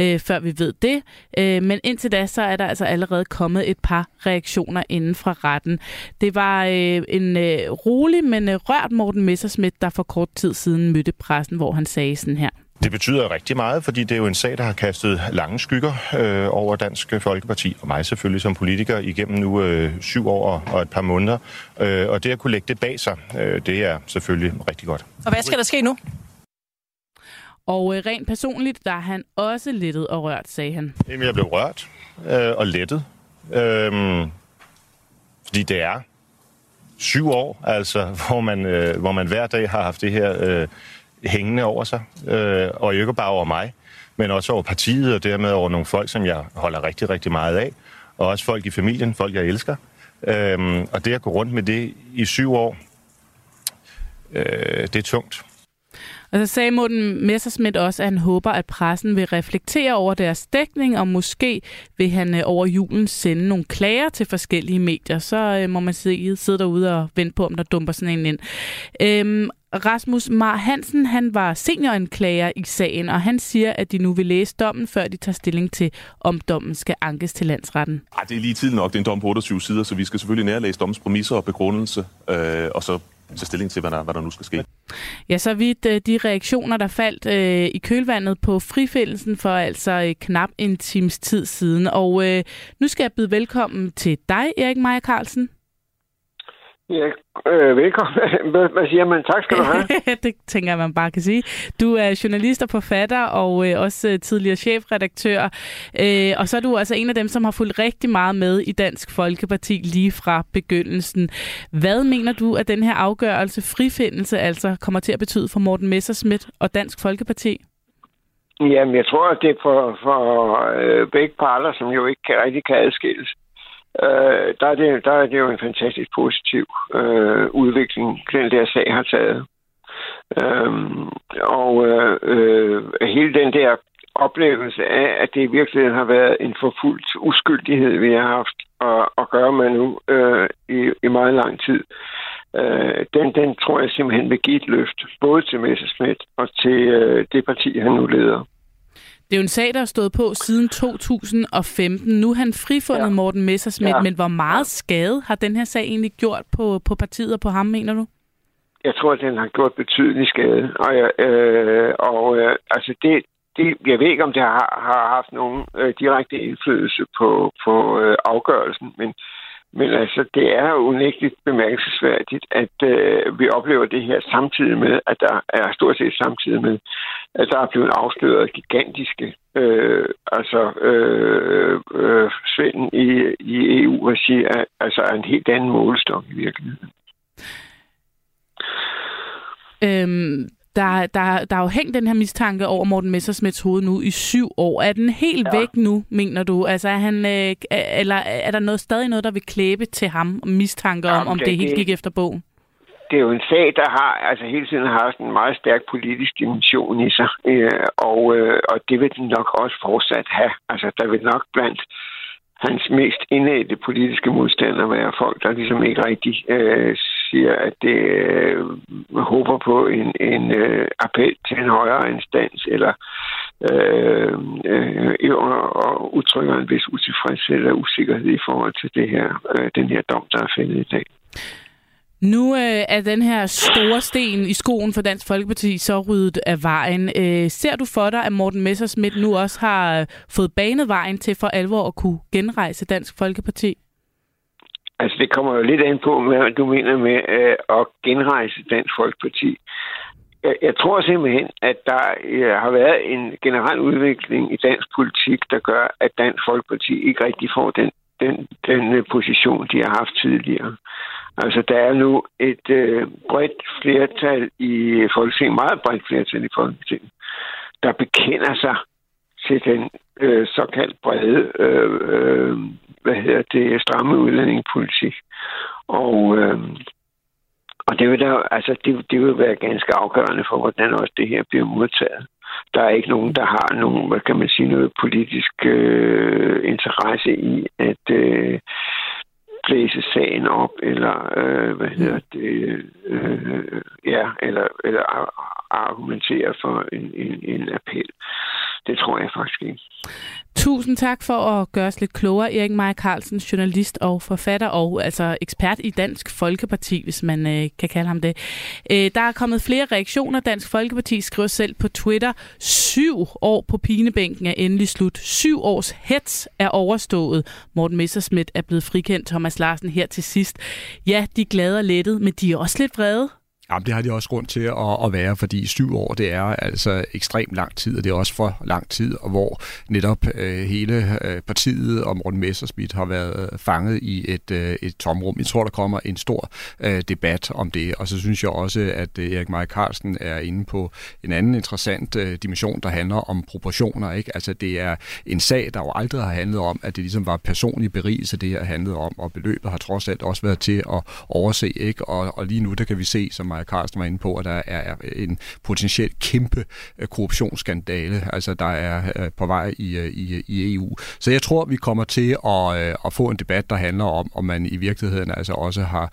øh, før vi ved det. Øh, men indtil da, så er der altså allerede kommet et par reaktioner inden fra retten. Det var øh, en øh, rolig, men øh, rørt Morten Messerschmidt, der for kort tid siden mødte pressen, hvor han sagde sådan her. Det betyder rigtig meget, fordi det er jo en sag, der har kastet lange skygger øh, over Dansk Folkeparti, og mig selvfølgelig som politiker, igennem nu øh, syv år og et par måneder. Øh, og det at kunne lægge det bag sig, øh, det er selvfølgelig rigtig godt. Og hvad skal der ske nu? Og øh, rent personligt, der er han også lettet og rørt, sagde han. Jamen, jeg blev rørt øh, og lettet, øh, fordi det er syv år, altså, hvor man, øh, hvor man hver dag har haft det her... Øh, hængende over sig, øh, og ikke bare over mig, men også over partiet, og dermed over nogle folk, som jeg holder rigtig, rigtig meget af, og også folk i familien, folk jeg elsker. Øh, og det at gå rundt med det i syv år, øh, det er tungt. Og så sagde Morten Messerschmidt også, at han håber, at pressen vil reflektere over deres dækning, og måske vil han over julen sende nogle klager til forskellige medier. Så må man sidde derude og vente på, om der dumper sådan en ind. Øhm, Rasmus Mar Hansen, han var senioranklager i sagen, og han siger, at de nu vil læse dommen, før de tager stilling til, om dommen skal ankes til landsretten. Ej, det er lige tid nok. Det er en dom på otteogtyve sider, så vi skal selvfølgelig nærlæse dommens præmisser og begrundelse, øh, og så... til stilling til, hvad der, hvad der nu skal ske. Ja, så vidt de reaktioner, der faldt øh, i kølvandet på frifindelsen for altså øh, knap en times tid siden. Og øh, nu skal jeg byde velkommen til dig, Erik Maja Karlsen. Ja, øh, velkommen. Hvad siger man? Tak skal du have. Det tænker jeg, man bare kan sige. Du er journalist og forfatter, og øh, også tidligere chefredaktør. Øh, og så er du altså en af dem, som har fulgt rigtig meget med i Dansk Folkeparti lige fra begyndelsen. Hvad mener du, at den her afgørelse, frifindelse, altså kommer til at betyde for Morten Messerschmidt og Dansk Folkeparti? Jamen, jeg tror, at det er for, for øh, begge parter, som jo ikke kan, rigtig kan adskilles. Øh, der, er det, der er det jo en fantastisk positiv øh, udvikling, den der sag har taget. Øhm, og øh, øh, hele den der oplevelse af, at det virkelig har været en forfulgt uskyldighed, vi har haft at, at gøre med nu øh, i, i meget lang tid, øh, den, den tror jeg simpelthen vil give et løft, både til Messerschmidt og til øh, det parti, han nu leder. Det er jo en sag, der har stået på siden to tusind og femten. Nu har han frifundet ja. Morten Messerschmidt, ja. Men hvor meget skade har den her sag egentlig gjort på, på partiet og på ham, mener du? jeg tror, at den har gjort betydelig skade. Og, øh, og øh, altså det, det, jeg ved ikke, om det har, har haft nogen øh, direkte indflydelse på, på øh, afgørelsen, men, men altså, det er unægteligt bemærkelsesværdigt, at øh, vi oplever det her samtidig med, at der er stort set samtidig med, at der er blevet afsløret gigantiske øh, altså, øh, øh, svinden i, i E U-regi, altså en helt anden målestok i virkeligheden. Øhm, der, der, der er jo hængt den her mistanke over Morten Messerschmidts hoved nu i syv år. Er den helt ja. væk nu, mener du? Altså, er han, øh, eller er der noget, stadig noget, der vil klæbe til ham om mistanker om, om det, det helt gik efter bogen? Det er jo en sag, der har, altså hele tiden har sådan en meget stærk politisk dimension i sig, øh, og, øh, og det vil den nok også fortsat have. Altså, der vil nok blandt hans mest indædte politiske modstandere være folk, der ligesom ikke rigtig øh, siger, at det øh, håber på en, en øh, appel til en højere instans, eller øh, øh, og udtrykker en vis utilfredshed eller usikkerhed i forhold til det her, øh, den her dom, der er fældet i dag. Nu øh, er den her store sten i skoen for Dansk Folkeparti så ryddet af vejen. Øh, ser du for dig, at Morten Messerschmidt nu også har øh, fået banet vejen til for alvor at kunne genrejse Dansk Folkeparti? Altså, det kommer jo lidt an på, hvad du mener med øh, at genrejse Dansk Folkeparti. Jeg, jeg tror simpelthen, at der øh, har været en generel udvikling i dansk politik, der gør, at Dansk Folkeparti ikke rigtig får den, den, den position, de har haft tidligere. Altså, der er nu et øh, bredt flertal i Folketinget, meget bredt flertal i Folketinget, der bekender sig til den øh, såkaldt brede, øh, øh, hvad hedder det, stramme udlændingepolitik. Og, øh, og det vil der, altså, det, det vil være ganske afgørende for, hvordan også det her bliver modtaget. Der er ikke nogen, der har nogen, hvad kan man sige, noget politisk øh, interesse i, at øh, læse sagen op, eller øh, hvad hedder det, øh, ja, eller, eller argumentere for en, en, en appel. Det tror jeg faktisk ikke. Tusind tak for at gøre os lidt klogere, Erik Maja Karlsen, journalist og forfatter, og altså ekspert i Dansk Folkeparti, hvis man øh, kan kalde ham det. Øh, der er kommet flere reaktioner. Dansk Folkeparti skriver selv på Twitter, syv år på pinebænken er endelig slut. Syv års hets er overstået. Morten Messerschmidt er blevet frikendt. Thomas Larsen her til sidst. Ja, de er glade og lettet, men de er også lidt vrede. Jamen, det har de også grund til at, at være, fordi syv år, det er altså ekstremt lang tid, og det er også for lang tid, hvor netop øh, hele øh, partiet og Morten Messerschmidt har været fanget i et, øh, et tomrum. Jeg tror, der kommer en stor øh, debat om det, og så synes jeg også, at øh, Erik Maja Karlsen er inde på en anden interessant øh, dimension, der handler om proportioner, ikke? Altså, det er en sag, der jo aldrig har handlet om, at det ligesom var personlig berigelse, det her handlede om, og beløbet har trods alt også været til at overse, ikke? Og, og lige nu, der kan vi se, som Karsten var inde på, at der er en potentielt kæmpe korruptionsskandale, altså der er på vej i, i, i E U. Så jeg tror, vi kommer til at, at få en debat, der handler om, om man i virkeligheden altså også har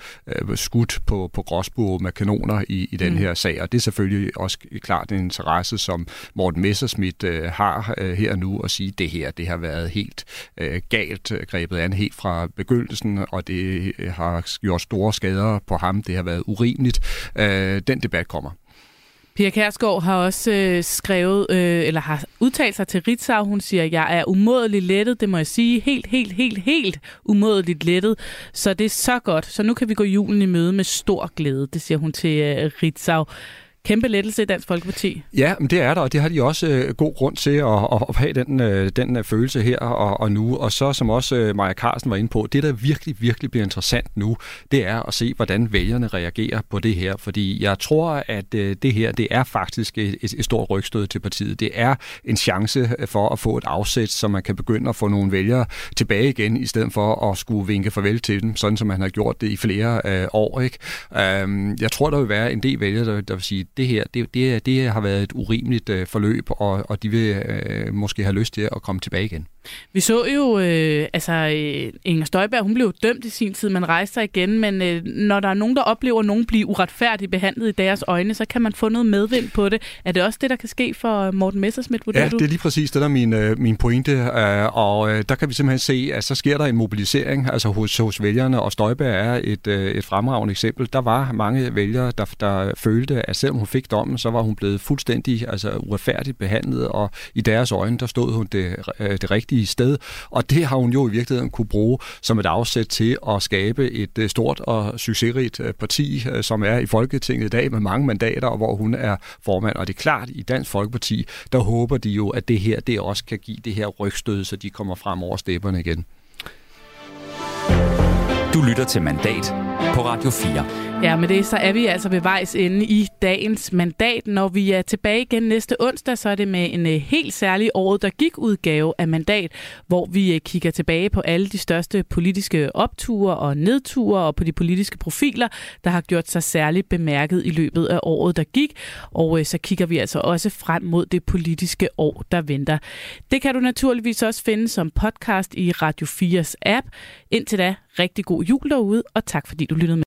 skudt på, på gråsbue med kanoner i, i den mm. her sag, og det er selvfølgelig også klart en interesse, som Morten Messerschmidt har her nu at sige, det her, det har været helt galt grebet an, helt fra begyndelsen, og det har gjort store skader på ham, det har været urimeligt. Øh, den debat kommer. Pia Kjærsgaard har også øh, skrevet, øh, eller har udtalt sig til Ritzau. Hun siger, jeg er umådeligt lettet, det må jeg sige. Helt, helt, helt, helt umådeligt lettet. Så det er så godt. Så nu kan vi gå julen i møde med stor glæde, det siger hun til øh, Ritzau. Kæmpe lettelse i Dansk Folkeparti. Ja, men det er der, og det har de også øh, god grund til at, at have den, øh, den følelse her og, og nu. Og så, som også øh, Maja Karlsen var inde på, det der virkelig, virkelig bliver interessant nu, det er at se, hvordan vælgerne reagerer på det her. Fordi jeg tror, at øh, det her, det er faktisk et, et stort rygstød til partiet. Det er en chance for at få et afsæt, så man kan begynde at få nogle vælgere tilbage igen, i stedet for at skulle vinke farvel til dem, sådan som man har gjort det i flere øh, år. Ikke? Øhm, jeg tror, der vil være en del vælgere, der, der vil sige, det her, det, det, det har været et urimeligt øh, forløb, og, og de vil øh, måske have lyst til at komme tilbage igen. Vi så jo, øh, altså øh, Inger Støjberg, hun blev dømt i sin tid, man rejser igen, men øh, når der er nogen, der oplever nogen blive uretfærdigt behandlet i deres øjne, så kan man få noget medvind på det. Er det også det, der kan ske for Morten Messerschmidt? Ja, du? Det er lige præcis det, der er min, øh, min pointe, øh, og øh, der kan vi simpelthen se, at så sker der en mobilisering altså hos, hos vælgerne, og Støjberg er et, øh, et fremragende eksempel. Der var mange vælgere, der, der følte, at selvom hun fik dommen, så var hun blevet fuldstændig altså, uretfærdigt behandlet, og i deres øjne, der stod hun det, øh, det rigtige i sted, og det har hun jo i virkeligheden kunne bruge som et afsæt til at skabe et stort og succesrigt parti, som er i Folketinget i dag med mange mandater, og hvor hun er formand. Og det er klart, i Dansk Folkeparti, der håber de jo, at det her det også kan give det her rygstød, så de kommer frem over stepperne igen. Du lytter til Mandat på Radio fire. Ja, med det så er vi altså ved vejs ende i dagens Mandat. Når vi er tilbage igen næste onsdag, så er det med en helt særlig året, der gik udgave af Mandat, hvor vi kigger tilbage på alle de største politiske opture og nedture og på de politiske profiler, der har gjort sig særligt bemærket i løbet af året, der gik. Og så kigger vi altså også frem mod det politiske år, der venter. Det kan du naturligvis også finde som podcast i Radio fires app. Indtil da, rigtig god jul derude, og tak fordi du lyttede med.